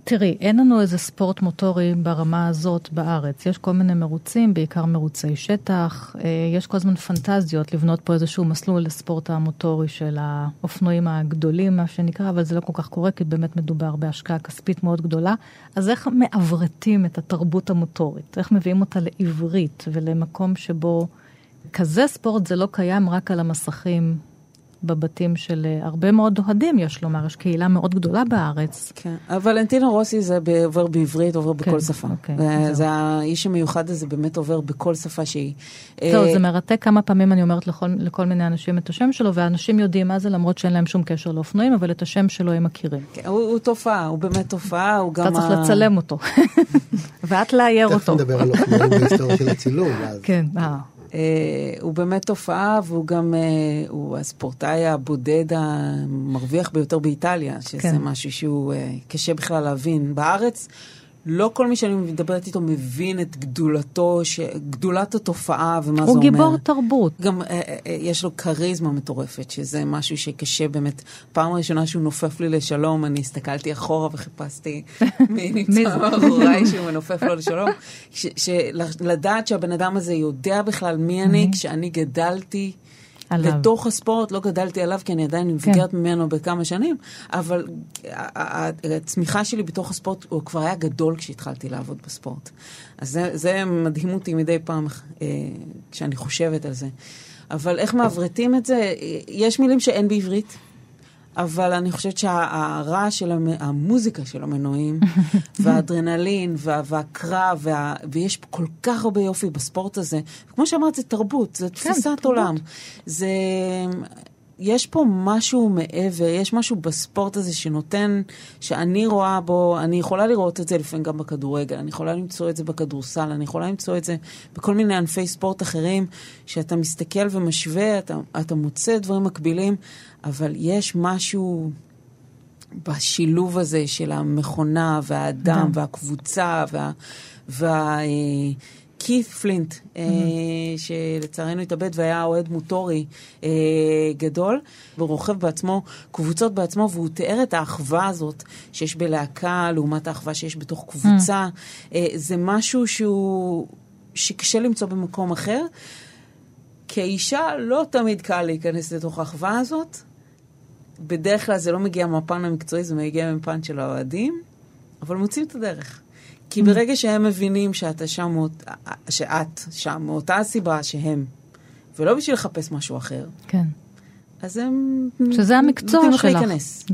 תראי, אין לנו איזה ספורט מוטורי ברמה הזאת בארץ. יש כל מיני מרוצים, בעיקר מרוצי שטח. יש כל הזמן פנטזיות לבנות פה איזשהו מסלול לספורט המוטורי של האופנועים הגדולים, מה שנקרא, אבל זה לא כל כך קורה, כי באמת מדובר בהשקעה כספית מאוד גדולה. אז איך מעברתים את התרבות המוטורית? איך מביאים אותה לעברית ולמקום שבו כזה ספורט זה לא קיים רק על המסכים בבתים של הרבה מאוד אוהדים, יש לומר, יש קהילה מאוד גדולה בארץ. כן, אבל ולנטינו רוסי זה עובר בעברית, עובר בכל שפה. זה האיש המיוחד הזה באמת עובר בכל שפה שהיא. זהו, זה מרתק כמה פעמים אני אומרת לכל מיני אנשים את השם שלו, והאנשים יודעים מה זה, למרות שאין להם שום קשר לאופנועים, אבל את השם שלו הם מכירים. הוא תופעה, הוא באמת תופעה, הוא גם... אתה צריך לצלם אותו. ואת להייר אותו. תכף נדבר על אופנועים בהיסטוריה של הצילום. כן, הוא באמת תופעה, והוא גם, הוא הספורטאי הבודד המרוויח ביותר באיטליה, שזה משהו שהוא קשה בכלל להבין. בארץ, לא כל מי שאני מדברת איתו מבין את גדולת התופעה ומה זה אומר. הוא גיבור תרבות. גם יש לו קריזמה מטורפת, שזה משהו שקשה באמת. פעם ראשונה שהוא נופף לי לשלום, אני הסתכלתי אחורה וחיפשתי מי נמצא מאחוריי שהוא נופף לו לשלום. לדעת שהבן אדם הזה יודע בכלל מי אני, כשאני גדלתי לתוך הספורט, לא גדלתי עליו, כי אני עדיין מבגרת ממנו בכמה שנים, אבל הצמיחה שלי בתוך הספורט, הוא כבר היה גדול כשהתחלתי לעבוד בספורט. אז זה מדהים אותי מדי פעם, כשאני חושבת על זה. אבל איך מעברתים את זה? יש מילים שאין בעברית, אבל אני חושבת שההערה של המוזיקה של המנועים, והאדרנלין, והקרב, ויש כל כך הרבה יופי בספורט הזה. וכמו שאמרת, זה תרבות, זה תפיסת עולם. זה יש פה משהו מעבר, יש משהו בספורט הזה שנותן, שאני רואה בו, אני יכולה לראות את זה לפעמים גם בכדורגל, אני יכולה למצוא את זה בכדורסל, אני יכולה למצוא את זה בכל מיני ענפי ספורט אחרים, שאתה מסתכל ומשווה, אתה מוצא דברים מקבילים, אבל יש משהו בשילוב הזה של המכונה והאדם והקבוצה קיף פלינט, שלצערנו התאבד והיה אוהד מוטורי גדול, ורוכב בעצמו, קבוצות בעצמו, והוא תיאר את האחווה הזאת שיש בלהקה, לעומת האחווה שיש בתוך קבוצה. זה משהו שקשה למצוא במקום אחר. כאישה לא תמיד קל להיכנס לתוך האחווה הזאת. בדרך כלל זה לא מגיע מהפן המקצועי, זה מגיע מהפן של האוהדים, אבל מוצאים את הדרך. כי ברגע שהם מבינים שאת שם מאותה הסיבה שהם, ולא בשביל לחפש משהו אחר. כן. אז הם... שזה המקצוע שלך.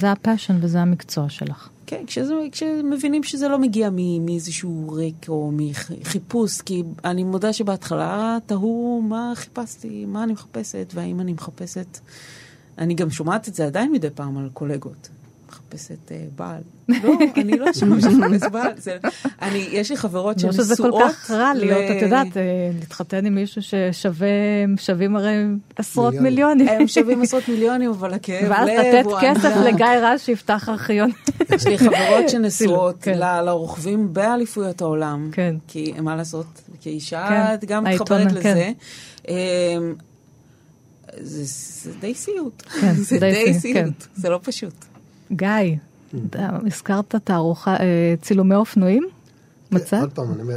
זה הפאשן וזה המקצוע שלך. כן, כשמבינים שזה לא מגיע מאיזשהו ריק או מחיפוש, כי אני מודה שבהתחלה תהו מה חיפשתי, מה אני מחפשת, והאם אני מחפשת... אני גם שומעת את זה עדיין מדי פעם על קולגות. מחפשת בעל. לא, אני לא שומעת מחפש בעל. יש לי חברות שנשואות... זה כל כך רע להיות, את יודעת, להתחתן עם מישהו ששווים הרי עשרות מיליונים. הם שווים עשרות מיליונים, אבל הכאב... ואז לתת כסף לגיא רז שיפתח ארכיון. יש לי חברות שנשואות לרוכבים באליפויות העולם. כן. כי מה לעשות? כאישה את גם מתחברת לזה. זה די סיוט. זה די סיוט. זה לא פשוט. גיא, הזכרת תערוכה, צילומי אופנועים? מצאת? עוד פעם, אני אומר,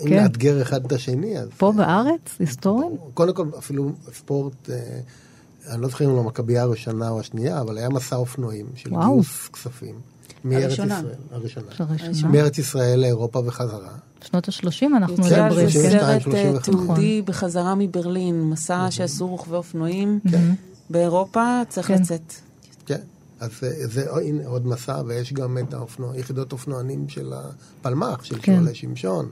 אם נאתגר אחד את השני, פה בארץ, היסטוריים? קודם כל, אפילו ספורט, אני לא זוכר אם לא מכבי הראשונה או השנייה, אבל היה מסע אופנועים של גיוס כספים. הראשונה. מארץ ישראל לאירופה וחזרה. שנות ה-30 אנחנו מדברים. סרט תיעודי בחזרה מברלין, מסע שעשו רוכבי אופנועים באירופה, צריך לצאת. כן. אז זה עוד מסע, ויש גם את יחידות אופנוענים של הפלמ"ח, של שואלי שמשון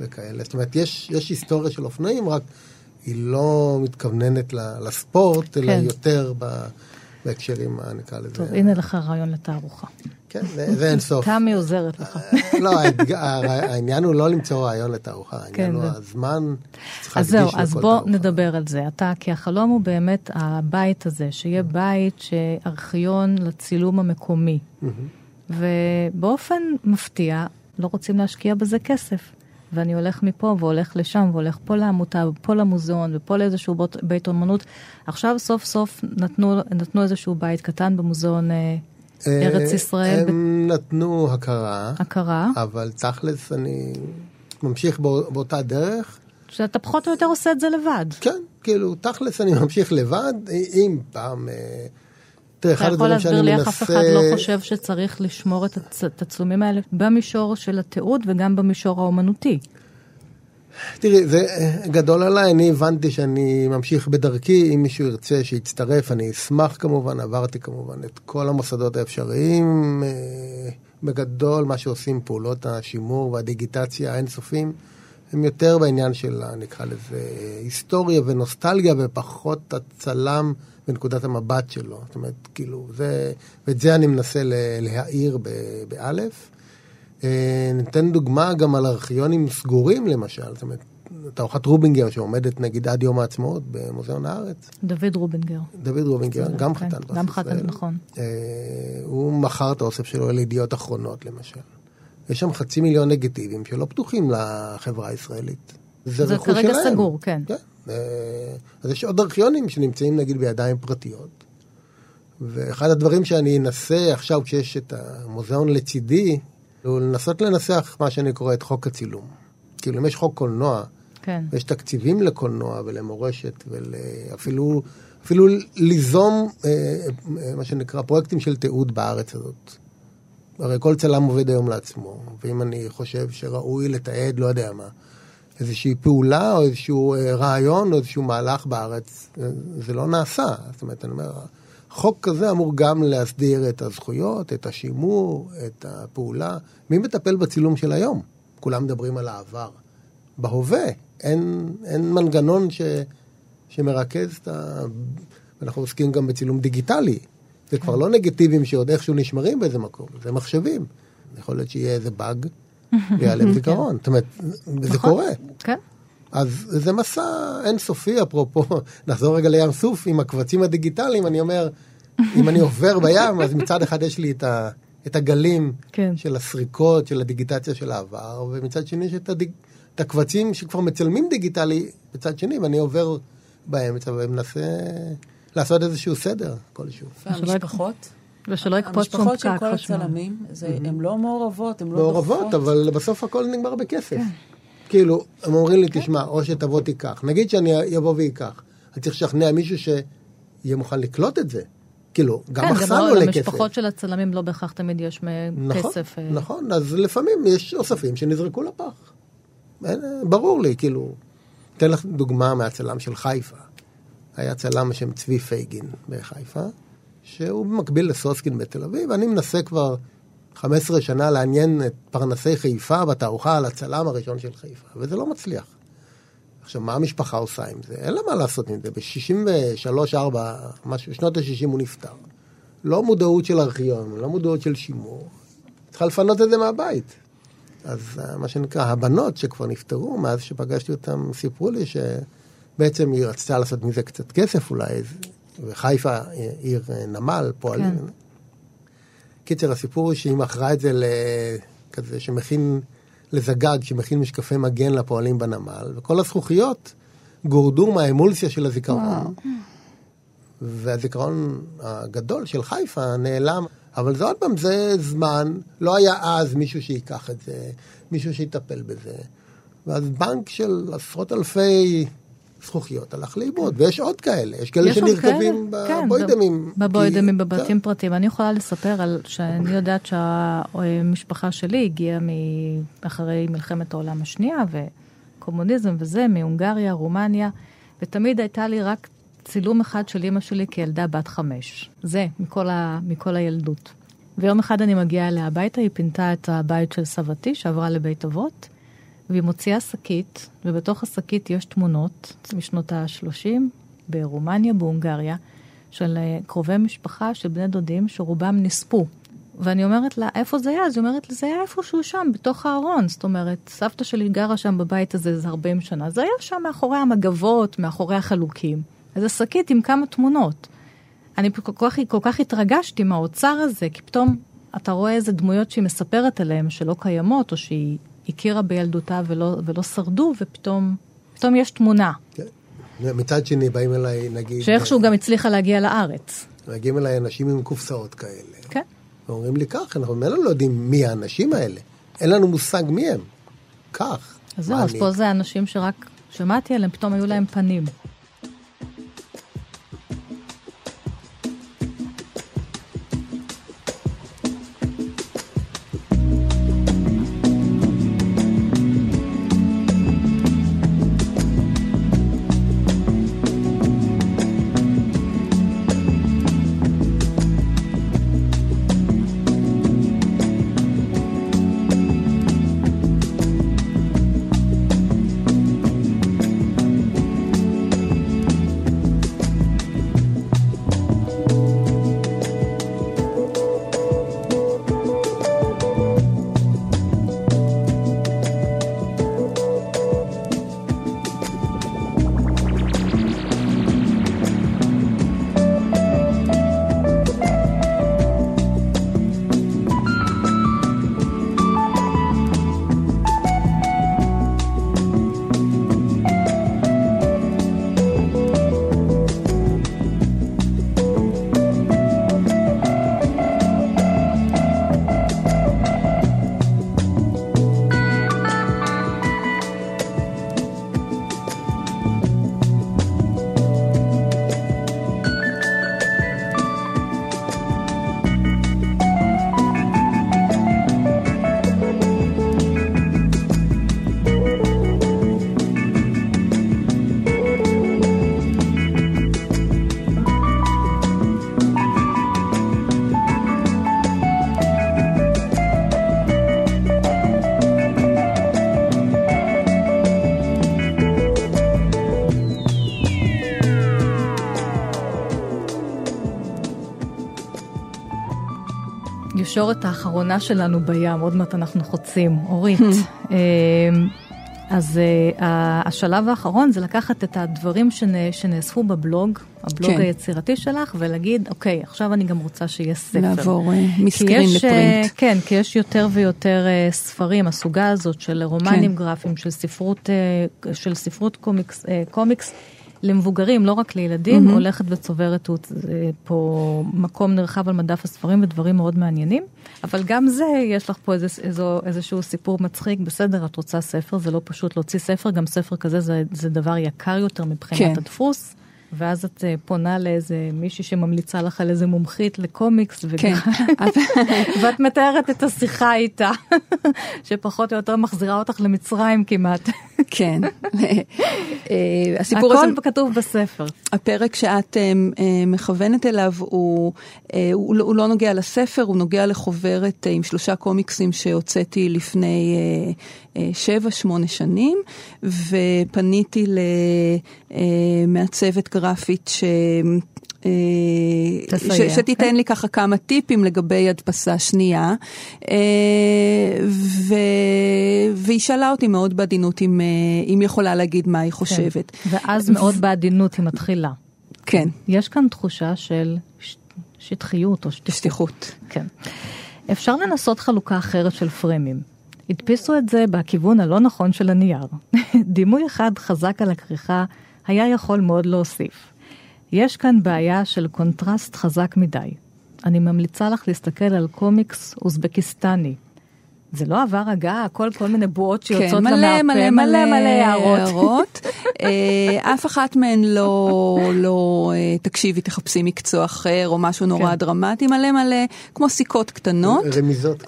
וכאלה. זאת אומרת, יש היסטוריה של אופנועים, רק היא לא מתכווננת לספורט, אלא יותר בהקשרים, נקרא לזה. טוב, הנה לך רעיון לתערוכה. כן, זה אין סוף. תמי עוזרת לך. לא, העניין הוא לא למצוא רעיון לתערוכה, העניין הוא הזמן שצריך להקדיש לכל תערוכה. אז זהו, אז בוא נדבר על זה. כי החלום הוא באמת הבית הזה, שיהיה בית שארכיון לצילום המקומי. ובאופן מפתיע, לא רוצים להשקיע בזה כסף. ואני הולך מפה והולך לשם, והולך פה לעמותה, ופה למוזיאון, ופה לאיזשהו בית אומנות. עכשיו סוף סוף נתנו איזשהו בית קטן במוזיאון... ארץ ישראל. הם נתנו הכרה, אבל תכלס אני ממשיך באותה דרך. שאתה פחות או יותר עושה את זה לבד. כן, כאילו תכלס אני ממשיך לבד, אם פעם... אתה יכול להסביר לי איך אף אחד לא חושב שצריך לשמור את התצלומים האלה במישור של התיעוד וגם במישור האומנותי. תראי, זה גדול עליי, אני הבנתי שאני ממשיך בדרכי, אם מישהו ירצה שיצטרף, אני אשמח כמובן, עברתי כמובן את כל המוסדות האפשריים, בגדול מה שעושים פעולות השימור והדיגיטציה האינסופים, הם יותר בעניין של, נקרא לזה, היסטוריה ונוסטלגיה, ופחות הצלם בנקודת המבט שלו, זאת אומרת, כאילו, זה, ואת זה אני מנסה להעיר באלף. ניתן דוגמה גם על ארכיונים סגורים למשל, זאת אומרת, תערוכת רובינגר שעומדת נגיד עד יום העצמאות במוזיאון הארץ. דוד רובינגר, גם חתן. גם חתן, נכון. הוא מכר את האוסף שלו לידיעות אחרונות למשל. יש שם 500,000 נגטיבים שלא פתוחים לחברה הישראלית. זה רכוש שלהם. זה כרגע סגור, כן. אז יש עוד ארכיונים שנמצאים נגיד בידיים פרטיות. ואחד הדברים שאני אנסה עכשיו כשיש את המוזיאון לצידי, לנסות לנסח מה שאני קורא את חוק הצילום. כאילו אם יש חוק קולנוע, ויש תקציבים לקולנוע ולמורשת, אפילו ליזום מה שנקרא פרויקטים של תיעוד בארץ הזאת. הרי כל צלם עובד היום לעצמו, ואם אני חושב שראוי לתעד, לא יודע מה, איזושהי פעולה או איזשהו רעיון או איזשהו מהלך בארץ, זה לא נעשה. זאת אומרת, אני אומר... חוק כזה אמור גם להסדיר את הזכויות, את השימור, את הפעולה. מי מטפל בצילום של היום? כולם מדברים על העבר. בהווה, אין מנגנון שמרכז את ואנחנו עוסקים גם בצילום דיגיטלי. זה כבר לא נגטיבים שעוד איכשהו נשמרים באיזה מקום, זה מחשבים. יכול להיות שיהיה איזה באג, ויעלם זיכרון. זאת אומרת, זה קורה. כן. אז זה מסע אינסופי, אפרופו, נחזור רגע לים סוף עם הקבצים הדיגיטליים, אני אומר, אם אני עובר בים, אז מצד אחד יש לי את הגלים של הסריקות, של הדיגיטציה של העבר, ומצד שני יש את הקבצים שכבר מצלמים דיגיטלי בצד שני, ואני עובר בהם, ומנסה לעשות איזשהו סדר כלשהו. והמשפחות? המשפחות של כל הצלמים, הן לא מעורבות, הן לא דוחות. מעורבות, אבל בסוף הכל נגמר בכסף. כאילו, הם אומרים לי, תשמע, או שתבוא תיקח. נגיד שאני אבוא ויקח. אני צריך לשכנע מישהו שיהיה מוכן לקלוט את זה. כאילו, גם החסן עולה כסף. המשפחות של הצלמים לא בהכרח תמיד יש כסף. נכון, אז לפעמים יש אוספים שנזרקו לפח. ברור לי, כאילו, אתן לך דוגמה מהצלם של חיפה. היה צלם שם צבי פייגין בחיפה, שהוא במקביל לסוסקין בתל אביב. אני מנסה כבר 15 שנה לעניין את פרנסי חיפה בתערוכה על הצלם הראשון של חיפה, וזה לא מצליח. עכשיו, מה המשפחה עושה עם זה? אין לה מה לעשות עם זה. ב-63-4, שנות ה-60 הוא נפטר. לא מודעות של ארכיון, לא מודעות של שימור. צריכה לפנות את זה מהבית. אז מה שנקרא, הבנות שכבר נפטרו, מאז שפגשתי אותם, סיפרו לי שבעצם היא רצתה לעשות מזה קצת כסף אולי, וחיפה עיר נמל, פועלים. כן. קיצר, הסיפור הוא שהיא מכרה את זה לכזה שמכין לזגג, שמכין משקפי מגן לפועלים בנמל, וכל הזכוכיות גורדו מהאמולסיה של הזיכרון. והזיכרון הגדול של חיפה נעלם, אבל זה עוד פעם, זה זמן, לא היה אז מישהו שיקח את זה, מישהו שיטפל בזה. ואז בנק של עשרות אלפי זכוכיות הלך לאיבוד, ויש עוד כאלה, יש כאלה שנרכבים בבוידמים. בבוידמים, בבתים פרטיים. אני יכולה לספר על שאני יודעת שהמשפחה שלי הגיעה אחרי מלחמת העולם השנייה, וקומוניזם וזה, מהונגריה, רומניה, ותמיד הייתה לי רק צילום אחד של אמא שלי כילדה בת 5. זה, מכל הילדות. ויום אחד אני מגיעה אליה הביתה, היא פינתה את הבית של סבתי, שעברה לבית אבות, והיא מוציאה שקית, ובתוך השקית יש תמונות משנות ה-30 ברומניה, בהונגריה, של קרובי משפחה של בני דודים שרובם נספו. ואני אומרת לה, איפה זה היה? אז היא אומרת לי, זה היה איפשהו שם, בתוך הארון. זאת אומרת, סבתא שלי גרה שם בבית הזה 40 שנה. זה היה שם מאחורי המגבות, מאחורי החלוקים. אז השקית עם כמה תמונות. אני כל כך התרגשתי מהאוצר הזה, כי פתאום אתה רואה איזה דמויות שהיא מספרת עליהן שלא קיימות, או שהיא הכירה בילדותה ולא שרדו, ופתאום יש תמונה. מצד שני, באים אליי, נגיד... שאיכשהו גם הצליחה להגיע לארץ. מגיעים אליי אנשים עם קופסאות כאלה. כן. ואומרים לי כך, אנחנו לא יודעים מי האנשים האלה. אין לנו מושג מי הם. כך. אז זהו, אז פה זה אנשים שרק שמעתי עליהם, פתאום היו להם פנים. בישורת האחרונה שלנו בים, עוד מעט אנחנו חוצים, אורית. אז השלב האחרון זה לקחת את הדברים שנאספו בבלוג, הבלוג כן. היצירתי שלך, ולהגיד, אוקיי, עכשיו אני גם רוצה שיהיה ספר. לעבור מסקרים לפרינט. כן, כי יש יותר ויותר ספרים, הסוגה הזאת של רומנים כן. גרפיים, של ספרות, של ספרות קומיקס למבוגרים, לא רק לילדים, mm-hmm. הולכת וצוברת פה מקום נרחב על מדף הספרים ודברים מאוד מעניינים, אבל גם זה, יש לך פה איזשהו סיפור מצחיק, בסדר, את רוצה ספר, זה לא פשוט להוציא ספר, גם ספר כזה זה דבר יקר יותר מבחינת כן. הדפוס, ואז את פונה לאיזה מישהי שממליצה לך על איזה מומחית לקומיקס, כן. ואת מתארת את השיחה איתה, שפחות או יותר מחזירה אותך למצרים כמעט. כן. הכל הזה, כתוב בספר. הפרק שאת מכוונת אליו, הוא לא נוגע לספר, הוא נוגע לחוברת עם 3 קומיקסים שהוצאתי לפני 7-8 שנים, ופניתי למעצבת גרפית שתיתן לי ככה כמה טיפים לגבי הדפסה שנייה, והיא שאלה אותי מאוד בעדינות אם יכולה להגיד מה היא חושבת. ואז מאוד בעדינות היא מתחילה. כן. יש כאן תחושה של שטחיות או שטיחות. כן. אפשר לנסות חלוקה אחרת של פרמים. הדפיסו את זה בכיוון הלא נכון של הנייר. דימוי אחד חזק על הכריכה היה יכול מאוד להוסיף. יש כאן בעיה של קונטרסט חזק מדי. אני ממליצה לך להסתכל על קומיקס אוזבקיסטני. זה לא עבר רגע, כל מיני בועות שיוצאות למעפה, מלא מלא מלא מלא הערות. אף אחת מהן לא תקשיבי, תחפשי מקצוע אחר, או משהו נורא דרמטי, מלא מלא, כמו סיכות קטנות. רמיזות.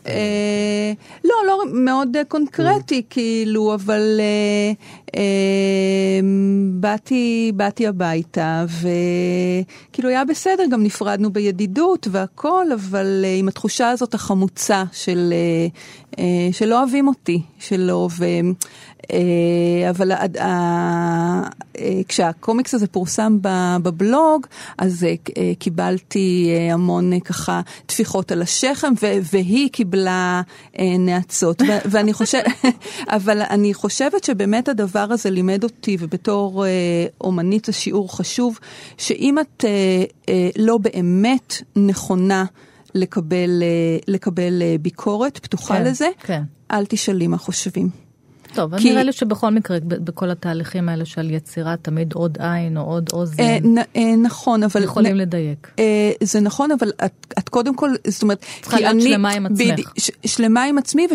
לא, מאוד קונקרטי, כאילו, אבל באתי הביתה, וכאילו היה בסדר, גם נפרדנו בידידות והכל, אבל עם התחושה הזאת החמוצה של שלא אוהבים אותי, שלא, אבל כשהקומיקס הזה פורסם בבלוג, אז קיבלתי המון ככה תפיחות על השכם, והיא קיבלה נעצות, ואני חושבת, אבל אני חושבת שבאמת הדבר הזה לימד אותי, ובתור אומנית זה שיעור חשוב, שאם את לא באמת נכונה, לקבל ביקורת פתוחה כן, לזה, כן. אל תשאלי מה חושבים. טוב, כי נראה לי שבכל מקרה, בכל התהליכים האלה של יצירה, תמיד עוד עין או עוד אוזן, נכון, אבל יכולים לדייק. זה נכון, אבל את קודם כל, זאת אומרת, צריכה להיות שלמה עם עצמך. שלמה עם עצמי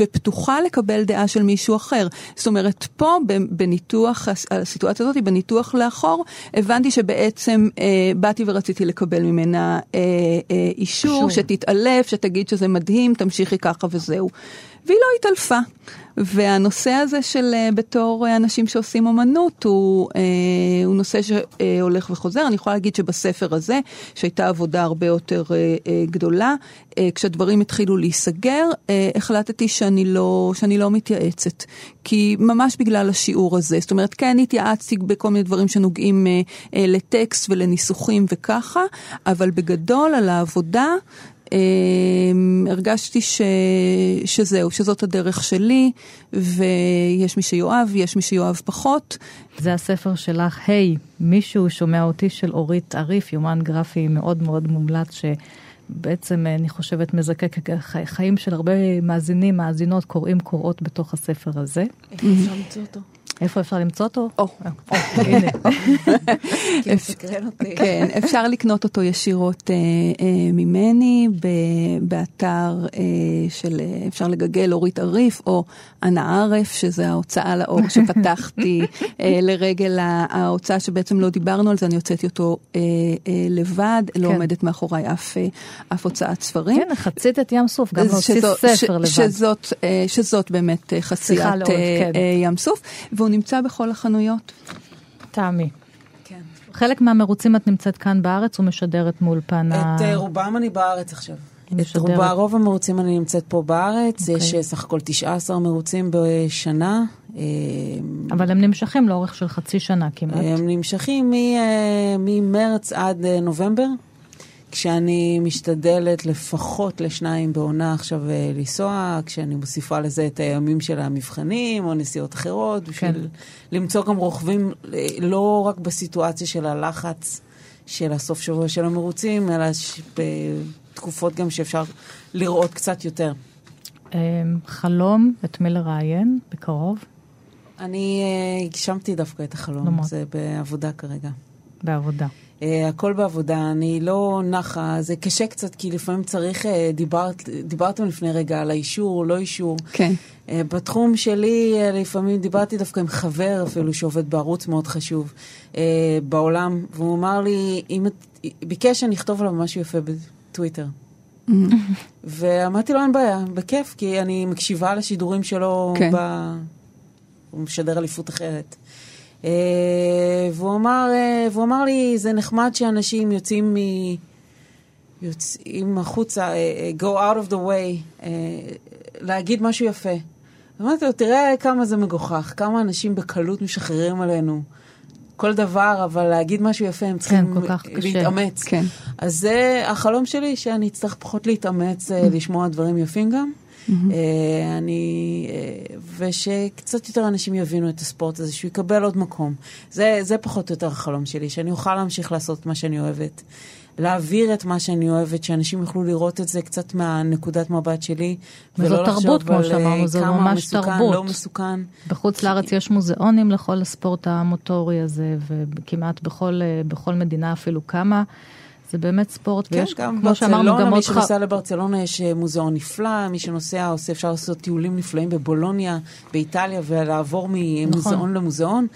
ופתוחה לקבל דעה של מישהו אחר. זאת אומרת, פה בניתוח, הסיטואציה הזאת, בניתוח לאחור, הבנתי שבעצם באתי ורציתי לקבל ממנה אישור, שתתעלף, שתגיד שזה מדהים, תמשיכי ככה וזהו. והיא לא התעלפה. והנושא הזה של בתור אנשים שעושים אומנות, הוא נושא שהולך וחוזר. אני יכולה להגיד שבספר הזה, שהייתה עבודה הרבה יותר גדולה, כשהדברים התחילו להיסגר, החלטתי שאני לא מתייעצת. כי ממש בגלל השיעור הזה. זאת אומרת, כן התייעצתי בכל מיני דברים שנוגעים לטקסט ולניסוחים וככה, אבל בגדול על העבודה הרגשתי שזהו, שזאת הדרך שלי, ויש מי שיואב, יש מי שיואב פחות. זה הספר שלך, היי, מישהו שומע אותי, של אורית עריף, יומן גרפי מאוד מאוד מומלץ, שבעצם אני חושבת מזקק חיים של הרבה מאזינים, מאזינות, קוראים, קוראות בתוך הספר הזה. איפה אפשר למצוא אותו? איפה אפשר למצוא אותו? הנה. כן, אפשר לקנות אותו ישירות ממני, באתר של, אפשר לגגל אורית עריף, או אנה ערף, שזה ההוצאה לאור שפתחתי לרגל ההוצאה, שבעצם לא דיברנו על זה, אני הוצאתי אותו לבד, לא עומדת מאחוריי אף הוצאת ספרים. כן, חצית את ים סוף, גם להוציא ספר לבד. שזאת באמת חציית ים סוף, והוא נמצא בכל החנויות. תמי. כן. חלק מהמרוצים את נמצאת כאן בארץ ומשדרת מול פן את רובם אני בארץ עכשיו. את רוב המרוצים אני נמצאת פה בארץ. יש סך הכל 19 מרוצים בשנה. אבל הם נמשכים לאורך של חצי שנה כמעט. הם נמשכים ממרץ עד נובמבר. כשאני משתדלת לפחות לשניים בעונה עכשיו לנסוע, כשאני מוסיפה לזה את הימים של המבחנים או נסיעות אחרות, בשביל למצוא גם רוכבים לא רק בסיטואציה של הלחץ של הסוף שבוע של המרוצים, אלא בתקופות גם שאפשר לראות קצת יותר. חלום, את מי לראיין בקרוב? אני הגשמתי דווקא את החלום, זה בעבודה כרגע. בעבודה. הכל בעבודה, אני לא נחה, זה קשה קצת, כי לפעמים צריך, דיברתם לפני רגע על האישור, לא אישור. כן. בתחום שלי, לפעמים דיברתי דווקא עם חבר אפילו שעובד בערוץ מאוד חשוב בעולם, והוא אמר לי, ביקש שאני אכתוב עליו משהו יפה בטוויטר. ואמרתי לו, אין בעיה, בכיף, כי אני מקשיבה לשידורים שלו, הוא משדר אליפות אחרת. והוא אמר לי, זה נחמד שאנשים יוצאים החוצה, go out of the way, להגיד משהו יפה. אמרתי לו, תראה כמה זה מגוחך, כמה אנשים בקלות משחררים עלינו. כל דבר, אבל להגיד משהו יפה, הם צריכים להתאמץ. אז זה החלום שלי, שאני אצטרך פחות להתאמץ, לשמוע דברים יפים גם. ושקצת יותר אנשים יבינו את הספורט הזה, שהוא יקבל עוד מקום. זה פחות או יותר החלום שלי, שאני אוכל להמשיך לעשות את מה שאני אוהבת, להעביר את מה שאני אוהבת, שאנשים יוכלו לראות את זה קצת מהנקודת מבט שלי, ולא לחשוב כמה מסוכן, לא מסוכן. בחוץ לארץ יש מוזיאונים לכל הספורט המוטורי הזה, וכמעט בכל מדינה אפילו כמה. זה באמת ספורט, ויש, כמו שאמרנו, גם מי שנוסע לברצלונה יש מוזיאון נפלא, מי שנוסע עושה, אפשר לעשות טיולים נפלאים בבולוניה, באיטליה, ולעבור ממוזיאון למוזיאון.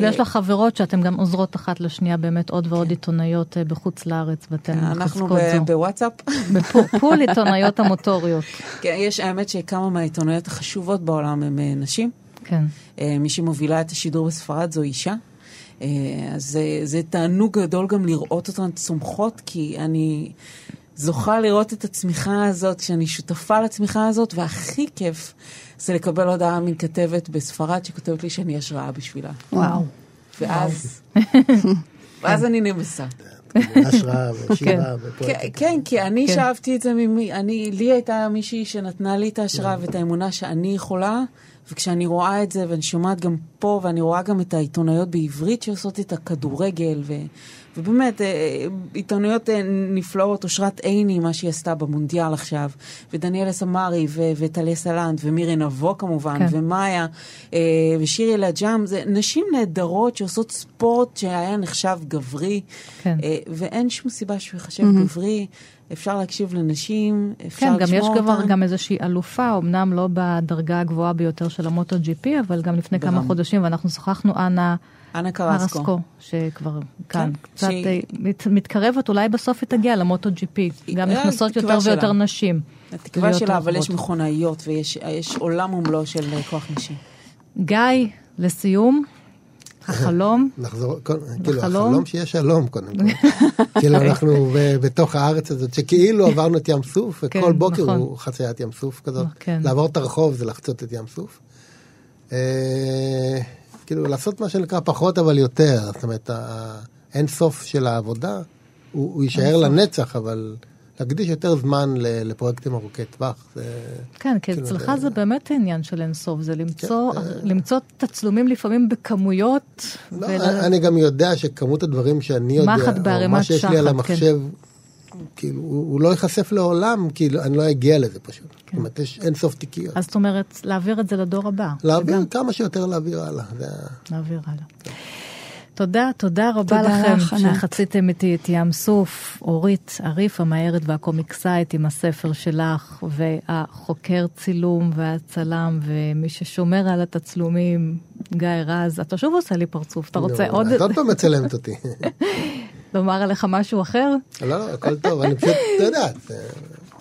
ויש לך חברות שאתם גם עוזרות אחת לשנייה, באמת עוד ועוד עיתונאיות בחוץ לארץ, ואתם מחזקות זו. אנחנו בוואטסאפ. בפול עיתונאיות המוטוריות. יש, האמת שכמה מהעיתונאיות החשובות בעולם הם נשים. כן. מי שמובילה את השידור בספרד זו אישה. אז זה תענוג גדול גם לראות אותן צומחות, כי אני זוכה לראות את הצמיחה הזאת, שאני שותפה לצמיחה הזאת, והכי כיף זה לקבל הודעה מן כתבת בספרד שכותבת לי שאני השראה בשבילה. וואו. ואז אני נמסה. השראה ושירה ופועקת. כן, כי אני שאהבתי את זה, לי הייתה מישהי שנתנה לי את ההשראה ואת האמונה שאני יכולה, וכשאני רואה את זה, ואני שומעת גם פה, ואני רואה גם את העיתונאיות בעברית שעושות את הכדורגל, ובאמת, עיתונאיות נפלאות, אושרת עיני, מה שהיא עשתה במונדיאל עכשיו, ודניאל סמרי, וטלי סלנט, ומירי נבו כמובן, ומאיה, ושירי לג'אם, זה נשים נהדרות שעושות ספורט שהיה נחשב גברי, ואין שום סיבה שהוא יחשב גברי, אפשר להקשיב לנשים, אפשר לשמוע אותם. כן, גם יש כבר גם איזושהי אלופה, אמנם לא בדרגה הגבוהה ביותר של המוטו-ג'י-פי, אבל גם לפני כמה חודשים, ואנחנו שוחחנו אנה קראסקו, שכבר כאן קצת מתקרבת, אולי בסוף היא תגיע למוטו-ג'י-פי. גם נכנסות יותר ויותר נשים. התקווה שלה, אבל יש מכונאיות, ויש עולם ומלוא של כוח נשי. גיא, לסיום, החלום. כאילו, החלום שיהיה שלום, קודם כל. כאילו, אנחנו בתוך הארץ הזאת, שכאילו עברנו את ים סוף, וכל בוקר הוא חציית ים סוף כזאת. לעבור את הרחוב זה לחצות את ים סוף. כאילו, לעשות מה שנקרא פחות, אבל יותר. זאת אומרת, אין סוף של העבודה, הוא יישאר לנצח, אבל להקדיש יותר זמן לפרויקטים ארוכי טווח. כן, כי אצלך זה באמת העניין של אינסוף, זה למצוא תצלומים לפעמים בכמויות. אני גם יודע שכמות הדברים שאני יודע, או מה שיש לי על המחשב, הוא לא ייחשף לעולם, כי אני לא אגיע לזה פשוט. זאת אומרת, יש אינסוף תיקיות. אז זאת אומרת, להעביר את זה לדור הבא. להעביר, כמה שיותר להעביר הלאה. להעביר הלאה. תודה רבה לכם שחציתם איתי את ים סוף. אורית עריף המאיירת והקומיקסאית עם הספר שלך, והחוקר צילום והצלם, ומי ששומר על התצלומים, גיא רז. אתה שוב עושה לי פרצוף, אתה רוצה עוד... את עוד פעם מצלמת אותי. לומר עליך משהו אחר? לא, הכל טוב, אני פשוט יודעת.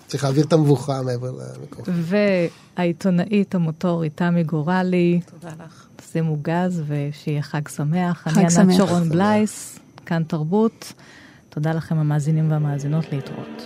צריך להעביר את המבוכה מעבר למקום. והעיתונאית המוטורית תמי גורלי. תודה לך. שימו גז ושיהיה חג שמח. אני ענת שורון בלייס, כאן תרבות. תודה לכם המאזינים והמאזינות, להתראות.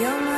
יום